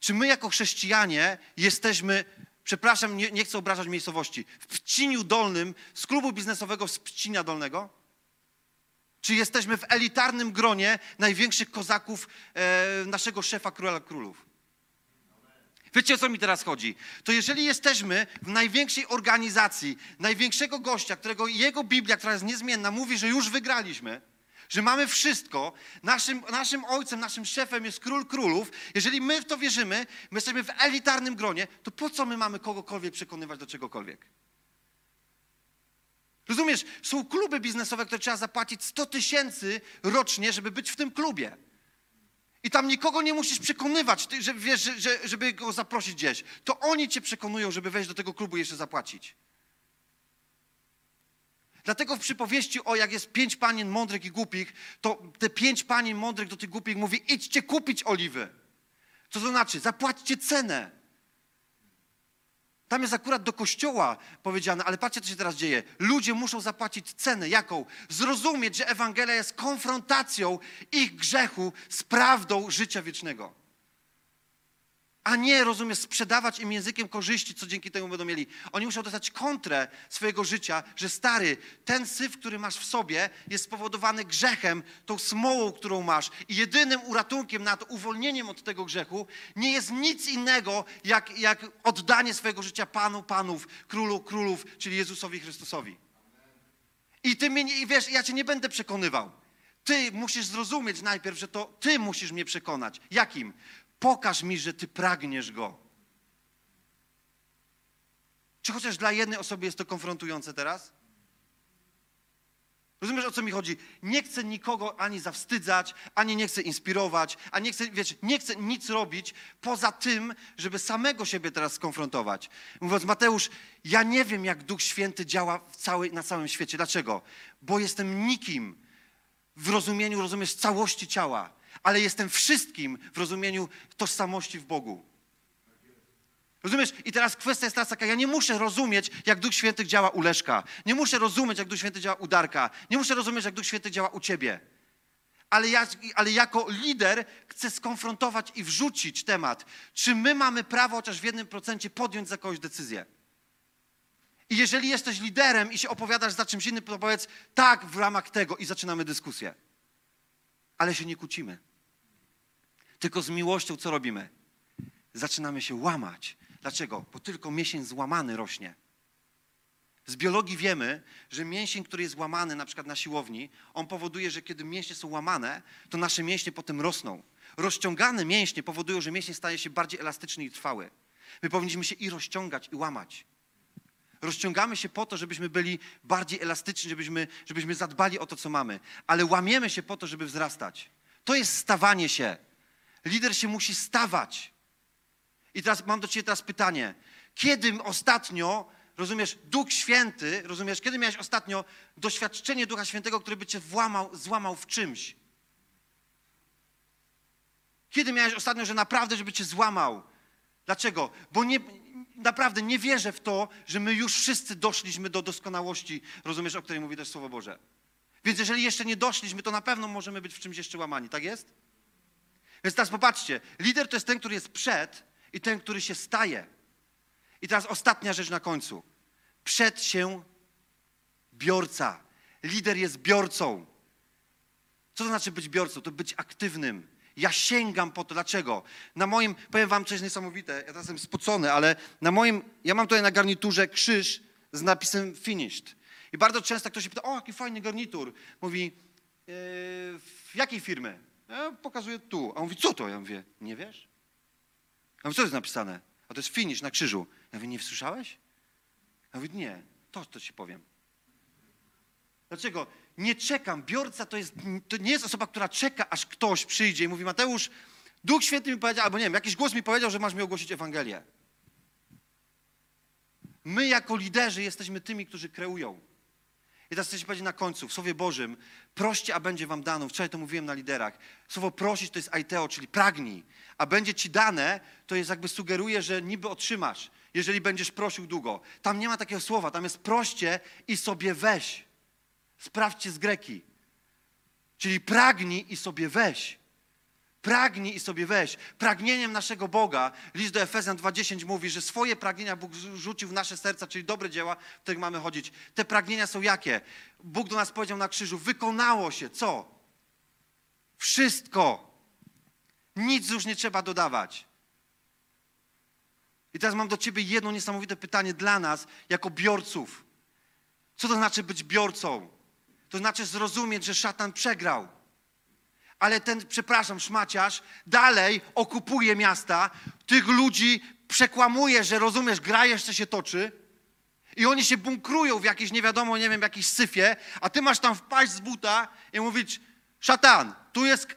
Czy my jako chrześcijanie jesteśmy, przepraszam, nie chcę obrażać miejscowości, w Pciniu Dolnym, z klubu biznesowego z Pcina Dolnego? Czy jesteśmy w elitarnym gronie największych kozaków naszego szefa Króla Królów? Wiecie, o co mi teraz chodzi? To jeżeli jesteśmy w największej organizacji, największego gościa, którego jego Biblia, która jest niezmienna, mówi, że już wygraliśmy, że mamy wszystko, naszym ojcem, naszym szefem jest Król Królów, jeżeli my w to wierzymy, my jesteśmy w elitarnym gronie, to po co my mamy kogokolwiek przekonywać do czegokolwiek? Rozumiesz, są kluby biznesowe, które trzeba zapłacić 100 000 rocznie, żeby być w tym klubie. I tam nikogo nie musisz przekonywać, że wiesz, żeby go zaprosić gdzieś. To oni cię przekonują, żeby wejść do tego klubu i jeszcze zapłacić. Dlatego w przypowieści o jak jest 5 panien mądrych i głupich, to te 5 panien mądrych do tych głupich mówi: idźcie kupić oliwy. Co to znaczy? Zapłaćcie cenę. Tam jest akurat do kościoła powiedziane, ale patrzcie, co się teraz dzieje. Ludzie muszą zapłacić cenę. Jaką? Zrozumieć, że Ewangelia jest konfrontacją ich grzechu z prawdą życia wiecznego. A nie, rozumiesz, sprzedawać im językiem korzyści, co dzięki temu będą mieli. Oni muszą dostać kontrę swojego życia, że stary, ten syf, który masz w sobie, jest spowodowany grzechem, tą smołą, którą masz. I jedynym uratunkiem na to, uwolnieniem od tego grzechu, nie jest nic innego, jak oddanie swojego życia Panu Panów, Królu Królów, czyli Jezusowi Chrystusowi. I ty mnie, i wiesz, ja cię nie będę przekonywał. Ty musisz zrozumieć najpierw, że to ty musisz mnie przekonać. Jakim? Pokaż mi, że ty pragniesz go. Czy chociaż dla jednej osoby jest to konfrontujące teraz? Rozumiesz, o co mi chodzi? Nie chcę nikogo ani zawstydzać, ani nie chcę inspirować, ani nie chcę, wiecie, nie chcę nic robić poza tym, żeby samego siebie teraz skonfrontować. Mówiąc: Mateusz, ja nie wiem, jak Duch Święty działa na całym świecie. Dlaczego? Bo jestem nikim w rozumieniu, rozumiesz, całości ciała. Ale jestem wszystkim w rozumieniu tożsamości w Bogu. Rozumiesz? I teraz kwestia jest teraz taka, ja nie muszę rozumieć, jak Duch Święty działa u Leszka. Nie muszę rozumieć, jak Duch Święty działa u Darka. Nie muszę rozumieć, jak Duch Święty działa u ciebie. Ale jako lider chcę skonfrontować i wrzucić temat. Czy my mamy prawo chociaż w 1% podjąć za kogoś decyzję? I jeżeli jesteś liderem i się opowiadasz za czymś innym, to powiedz: tak, w ramach tego, i zaczynamy dyskusję. Ale się nie kłócimy. Tylko z miłością co robimy? Zaczynamy się łamać. Dlaczego? Bo tylko mięsień złamany rośnie. Z biologii wiemy, że mięsień, który jest łamany na przykład na siłowni, on powoduje, że kiedy mięśnie są łamane, to nasze mięśnie potem rosną. Rozciągane mięśnie powodują, że mięsień staje się bardziej elastyczny i trwały. My powinniśmy się i rozciągać, i łamać. Rozciągamy się po to, żebyśmy byli bardziej elastyczni, żebyśmy zadbali o to, co mamy. Ale łamiemy się po to, żeby wzrastać. To jest stawanie się. Lider się musi stawać. I teraz mam do ciebie pytanie. Kiedy ostatnio, rozumiesz, Duch Święty, rozumiesz, kiedy miałeś ostatnio doświadczenie Ducha Świętego, który by cię złamał w czymś? Kiedy miałeś ostatnio, że naprawdę, żeby cię złamał? Dlaczego? Bo naprawdę nie wierzę w to, że my już wszyscy doszliśmy do doskonałości, rozumiesz, o której mówi też Słowo Boże. Więc jeżeli jeszcze nie doszliśmy, to na pewno możemy być w czymś jeszcze łamani, tak jest? Więc teraz popatrzcie, lider to jest ten, który jest przed, i ten, który się staje. I teraz ostatnia rzecz na końcu. Przed się biorca. Lider jest biorcą. Co to znaczy być biorcą? To być aktywnym. Ja sięgam po to. Dlaczego? Na moim, powiem wam coś niesamowite, ja teraz jestem spocony, ale na moim, ja mam tutaj na garniturze krzyż z napisem finished. I bardzo często ktoś się pyta: o, jaki fajny garnitur. Mówi: jakiej firmy? Ja pokazuję tu. A on mówi: co to? Ja mówię: nie wiesz? Ja mówię: co jest napisane? A to jest finish na krzyżu. Ja mówię: nie słyszałeś? Ja mówię: nie, to ci powiem. Dlaczego? Nie czekam. Biorca to nie jest osoba, która czeka, aż ktoś przyjdzie i mówi: Mateusz, Duch Święty mi powiedział, albo nie wiem, jakiś głos mi powiedział, że masz mi ogłosić Ewangelię. My jako liderzy jesteśmy tymi, którzy kreują. I teraz chcę ci powiedzieć na końcu, w Słowie Bożym: proście, a będzie wam dano. Wczoraj to mówiłem na liderach. Słowo prosić to jest aiteo, czyli pragnij. A będzie ci dane, to jest jakby sugeruje, że niby otrzymasz, jeżeli będziesz prosił długo. Tam nie ma takiego słowa, tam jest proście i sobie weź. Sprawdźcie z greki. Czyli pragnij i sobie weź. Pragnij i sobie weź. Pragnieniem naszego Boga, list do Efezjan 2:10 mówi, że swoje pragnienia Bóg rzucił w nasze serca, czyli dobre dzieła, w których mamy chodzić. Te pragnienia są jakie? Bóg do nas powiedział na krzyżu: wykonało się co? Wszystko. Nic już nie trzeba dodawać. I teraz mam do ciebie jedno niesamowite pytanie dla nas, jako biorców. Co to znaczy być biorcą? To znaczy zrozumieć, że szatan przegrał. Ale ten, przepraszam, szmaciarz dalej okupuje miasta, tych ludzi przekłamuje, że rozumiesz, gra jeszcze się toczy i oni się bunkrują w jakiejś, nie wiadomo, nie wiem, jakiejś syfie, a ty masz tam wpaść z buta i mówić: Szatan, tu jest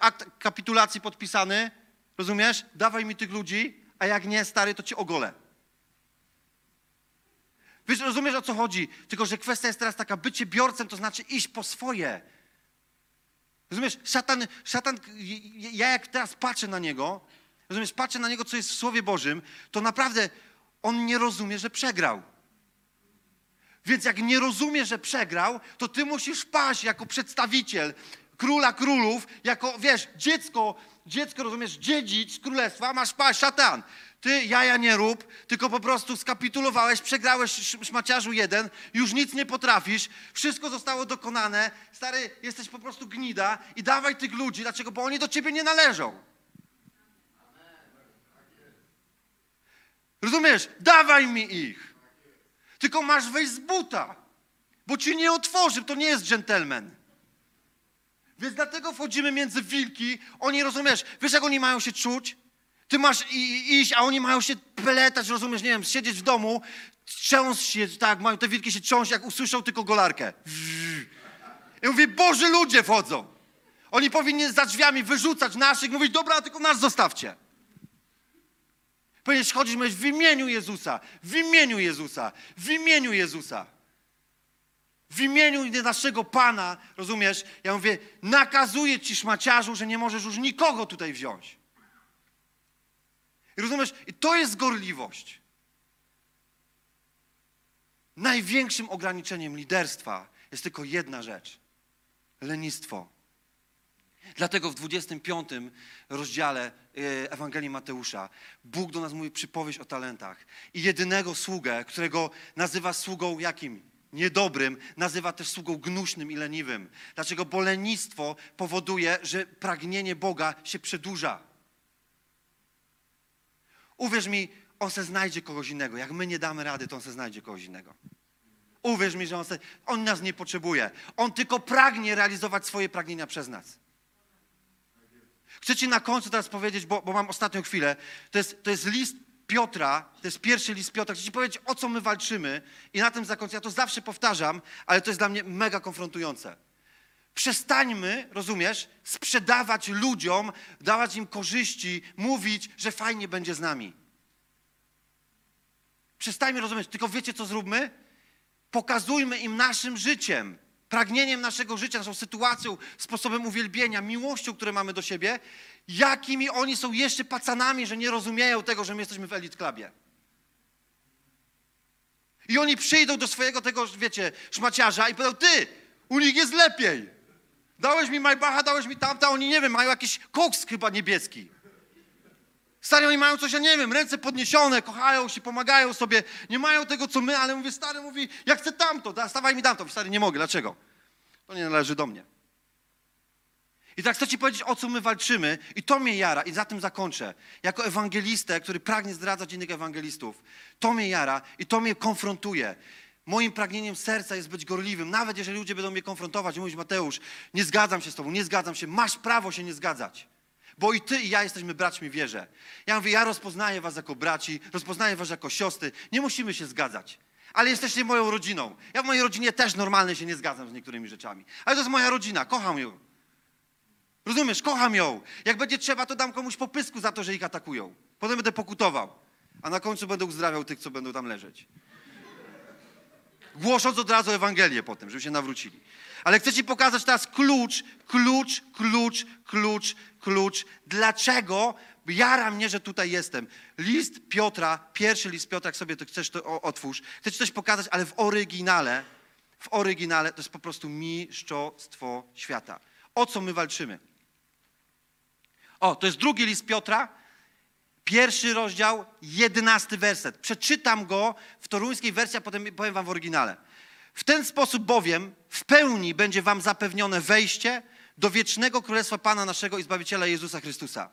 akt kapitulacji podpisany, rozumiesz? Dawaj mi tych ludzi, a jak nie, stary, to cię ogolę. Wiesz, rozumiesz, o co chodzi? Tylko że kwestia jest teraz taka, bycie biorcem to znaczy iść po swoje. Rozumiesz, szatan, ja jak teraz patrzę na niego, rozumiesz, patrzę na niego, co jest w Słowie Bożym, to naprawdę on nie rozumie, że przegrał. Więc jak nie rozumie, że przegrał, to ty musisz paść jako przedstawiciel króla królów, jako, wiesz, dziecko, rozumiesz, dziedzic królestwa, masz paść, szatan. Ty jaja nie rób, tylko po prostu skapitulowałeś, przegrałeś szmaciarzu jeden, już nic nie potrafisz, wszystko zostało dokonane, stary, jesteś po prostu gnida i dawaj tych ludzi, dlaczego? Bo oni do ciebie nie należą. Rozumiesz? Dawaj mi ich. Tylko masz wejść z buta, bo ci nie otworzy, to nie jest dżentelmen. Więc dlatego wchodzimy między wilki, oni, rozumiesz, wiesz jak oni mają się czuć? Ty masz iść, a oni mają się peletać, rozumiesz, nie wiem, siedzieć w domu, trząs się, tak, mają te wilki się trząść, jak usłyszą tylko golarkę. I mówię, Boży ludzie wchodzą. Oni powinni za drzwiami wyrzucać naszych, mówić, dobra, tylko nas zostawcie. Powinieneś chodzić, mówić, w imieniu Jezusa, w imieniu Jezusa, w imieniu Jezusa. W imieniu naszego Pana, rozumiesz, ja mówię, nakazuję ci, szmaciarzu, że nie możesz już nikogo tutaj wziąć. I rozumiesz? I to jest gorliwość. Największym ograniczeniem liderstwa jest tylko jedna rzecz. Lenistwo. Dlatego w 25 rozdziale Ewangelii Mateusza Bóg do nas mówi przypowieść o talentach. I jedynego sługę, którego nazywa sługą jakim? Niedobrym, nazywa też sługą gnuśnym i leniwym. Dlaczego? Bo lenistwo powoduje, że pragnienie Boga się przedłuża. Uwierz mi, on se znajdzie kogoś innego. Jak my nie damy rady, to on se znajdzie kogoś innego. Uwierz mi, że on nas nie potrzebuje. On tylko pragnie realizować swoje pragnienia przez nas. Chcę ci na końcu teraz powiedzieć, bo mam ostatnią chwilę. To jest list Piotra, to jest pierwszy list Piotra. Chcę ci powiedzieć, o co my walczymy i na tym zakończę. Ja to zawsze powtarzam, ale to jest dla mnie mega konfrontujące. Przestańmy, rozumiesz, sprzedawać ludziom, dawać im korzyści, mówić, że fajnie będzie z nami. Przestańmy, rozumieć, tylko wiecie, co zróbmy? Pokazujmy im naszym życiem, pragnieniem naszego życia, naszą sytuacją, sposobem uwielbienia, miłością, które mamy do siebie, jakimi oni są jeszcze pacanami, że nie rozumieją tego, że my jesteśmy w Elite Clubie. I oni przyjdą do swojego tego, wiecie, szmaciarza i powiedzą, ty, u nich jest lepiej. Dałeś mi Maybacha, dałeś mi tamta, oni nie wiem, mają jakiś koks chyba niebieski. Stary, oni mają coś, ja nie wiem, ręce podniesione, kochają się, pomagają sobie, nie mają tego, co my, ale mówię, stary, mówi, ja chcę tamto, stawaj mi tamto. Stary, nie mogę, dlaczego? To nie należy do mnie. I tak chcę ci powiedzieć, o co my walczymy i to mnie jara i za tym zakończę. Jako ewangelistę, który pragnie zdradzać innych ewangelistów, to mnie jara i to mnie konfrontuje. Moim pragnieniem serca jest być gorliwym, nawet jeżeli ludzie będą mnie konfrontować i mówić, Mateusz, nie zgadzam się z tobą, nie zgadzam się, masz prawo się nie zgadzać, bo i ty i ja jesteśmy braćmi w wierze. Ja mówię, ja rozpoznaję was jako braci, rozpoznaję was jako siostry, nie musimy się zgadzać, ale jesteście moją rodziną. Ja w mojej rodzinie też normalnie się nie zgadzam z niektórymi rzeczami, ale to jest moja rodzina, kocham ją. Rozumiesz, kocham ją. Jak będzie trzeba, to dam komuś popysku za to, że ich atakują. Potem będę pokutował, a na końcu będę uzdrawiał tych, co będą tam leżeć. Głosząc od razu Ewangelię potem, żeby się nawrócili. Ale chcę ci pokazać teraz klucz. Dlaczego jara mnie, że tutaj jestem? List Piotra, pierwszy list Piotra, jak sobie to chcesz, to otwórz. Chcę ci coś pokazać, ale w oryginale to jest po prostu mistrzostwo świata. O co my walczymy? O, to jest drugi list Piotra. Pierwszy rozdział, 11 werset. Przeczytam go w toruńskiej wersji, a potem powiem wam w oryginale. W ten sposób bowiem w pełni będzie wam zapewnione wejście do wiecznego królestwa Pana naszego i Zbawiciela Jezusa Chrystusa.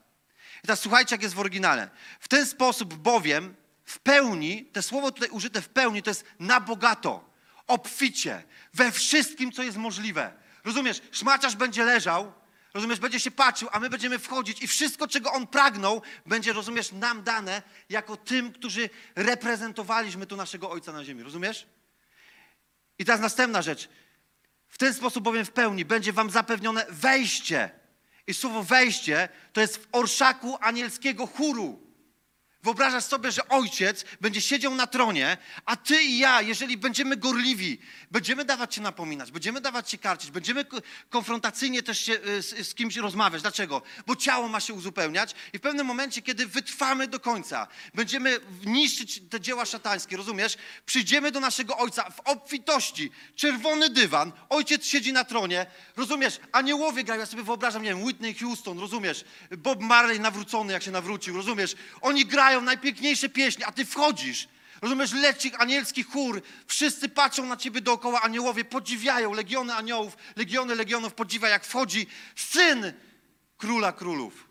I teraz słuchajcie, jak jest w oryginale. W ten sposób bowiem w pełni, te słowo tutaj użyte w pełni, to jest na bogato, obficie, we wszystkim, co jest możliwe. Rozumiesz, szmaciarz będzie leżał, rozumiesz, będzie się patrzył, a my będziemy wchodzić i wszystko, czego on pragnął, będzie, rozumiesz, nam dane jako tym, którzy reprezentowaliśmy tu naszego Ojca na ziemi. Rozumiesz? I teraz następna rzecz. W ten sposób bowiem w pełni będzie wam zapewnione wejście. I słowo wejście to jest w orszaku anielskiego chóru. Wyobrażasz sobie, że Ojciec będzie siedział na tronie, a ty i ja, jeżeli będziemy gorliwi, będziemy dawać się napominać, będziemy dawać się karcić, będziemy konfrontacyjnie też się z kimś rozmawiać. Dlaczego? Bo ciało ma się uzupełniać i w pewnym momencie, kiedy wytrwamy do końca, będziemy niszczyć te dzieła szatańskie, rozumiesz? Przyjdziemy do naszego Ojca w obfitości, czerwony dywan, Ojciec siedzi na tronie, rozumiesz? Aniołowie grają, ja sobie wyobrażam, nie wiem, Whitney Houston, rozumiesz? Bob Marley nawrócony, jak się nawrócił, rozumiesz? Oni grają najpiękniejsze pieśni, a ty wchodzisz, rozumiesz, leci anielski chór, wszyscy patrzą na ciebie dookoła, aniołowie podziwiają, legiony aniołów, legiony legionów podziwia, jak wchodzi Syn Króla Królów.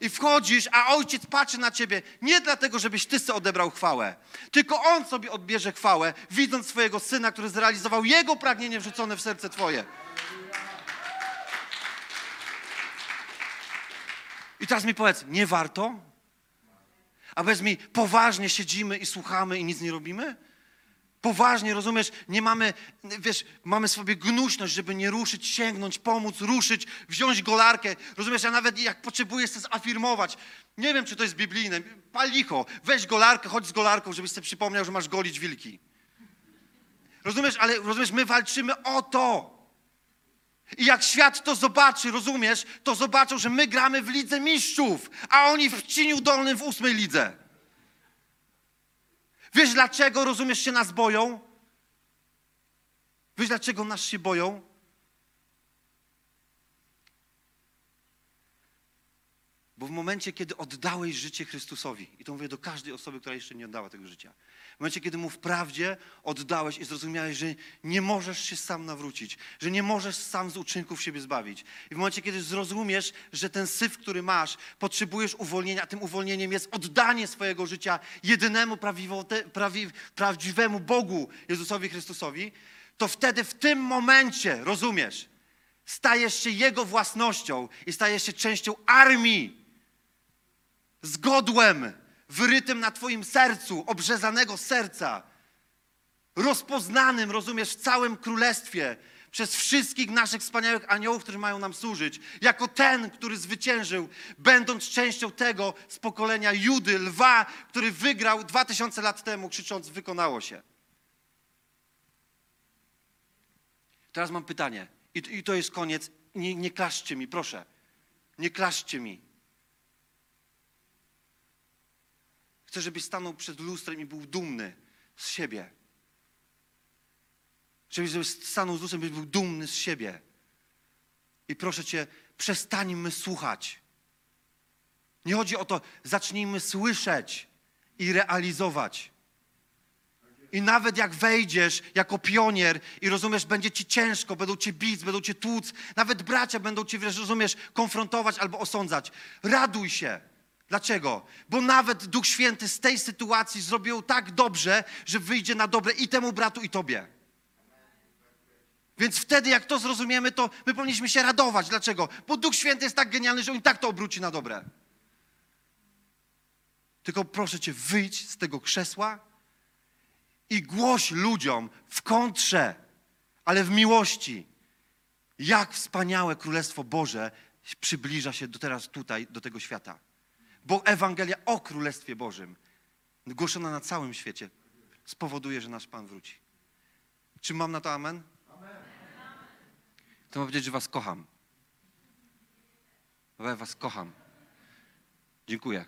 I wchodzisz, a Ojciec patrzy na ciebie nie dlatego, żebyś ty sobie odebrał chwałę, tylko On sobie odbierze chwałę, widząc swojego Syna, który zrealizował Jego pragnienie wrzucone w serce twoje. I teraz mi powiedz, nie warto? A bez mi, poważnie siedzimy i słuchamy i nic nie robimy? Poważnie, rozumiesz, nie mamy, wiesz, mamy sobie gnuśność, żeby nie ruszyć, sięgnąć, pomóc, ruszyć, wziąć golarkę. Rozumiesz, ja nawet jak potrzebuję chcę zafirmować. Nie wiem, czy to jest biblijne. Pal licho, weź golarkę, chodź z golarką, żebyś sobie przypomniał, że masz golić wilki. Rozumiesz, ale rozumiesz, my walczymy o to. I jak świat to zobaczy, rozumiesz, to zobaczą, że my gramy w Lidze Mistrzów, a oni w Pcimiu Dolnym w 8. lidze. Wiesz, dlaczego, rozumiesz, się nas boją? Wiesz, dlaczego nas się boją? Bo w momencie, kiedy oddałeś życie Chrystusowi, i to mówię do każdej osoby, która jeszcze nie oddała tego życia, w momencie, kiedy Mu wprawdzie oddałeś i zrozumiałeś, że nie możesz się sam nawrócić, że nie możesz sam z uczynków siebie zbawić. I w momencie, kiedy zrozumiesz, że ten syf, który masz, potrzebujesz uwolnienia, a tym uwolnieniem jest oddanie swojego życia jedynemu prawdziwemu Bogu, Jezusowi Chrystusowi, to wtedy w tym momencie, rozumiesz, stajesz się Jego własnością i stajesz się częścią armii z godłem wyrytym na twoim sercu, obrzezanego serca, rozpoznanym, rozumiesz, w całym królestwie przez wszystkich naszych wspaniałych aniołów, którzy mają nam służyć, jako ten, który zwyciężył, będąc częścią tego z pokolenia Judy, lwa, który wygrał 2000 lat temu, krzycząc, wykonało się. Teraz mam pytanie i to jest koniec. Nie klaszcie mi, proszę. Nie klaszcie mi. Chcę, żebyś stanął przed lustrem i był dumny z siebie. Żebyś stanął z lustrem i był dumny z siebie. I proszę Cię, przestańmy słuchać. Nie chodzi o to, zacznijmy słyszeć i realizować. I nawet jak wejdziesz jako pionier i rozumiesz, będzie ci ciężko, będą cię bić, będą cię tłuc, nawet bracia będą cię, rozumiesz, konfrontować albo osądzać. Raduj się. Dlaczego? Bo nawet Duch Święty z tej sytuacji zrobił tak dobrze, że wyjdzie na dobre i temu bratu, i tobie. Więc wtedy, jak to zrozumiemy, to my powinniśmy się radować. Dlaczego? Bo Duch Święty jest tak genialny, że On i tak to obróci na dobre. Tylko proszę Cię, wyjdź z tego krzesła i głoś ludziom w kontrze, ale w miłości, jak wspaniałe Królestwo Boże przybliża się do teraz tutaj, do tego świata. Bo Ewangelia o Królestwie Bożym, głoszona na całym świecie, spowoduje, że nasz Pan wróci. Czy mam na to amen? Amen. To mam powiedzieć, że was kocham. Ja was kocham. Dziękuję.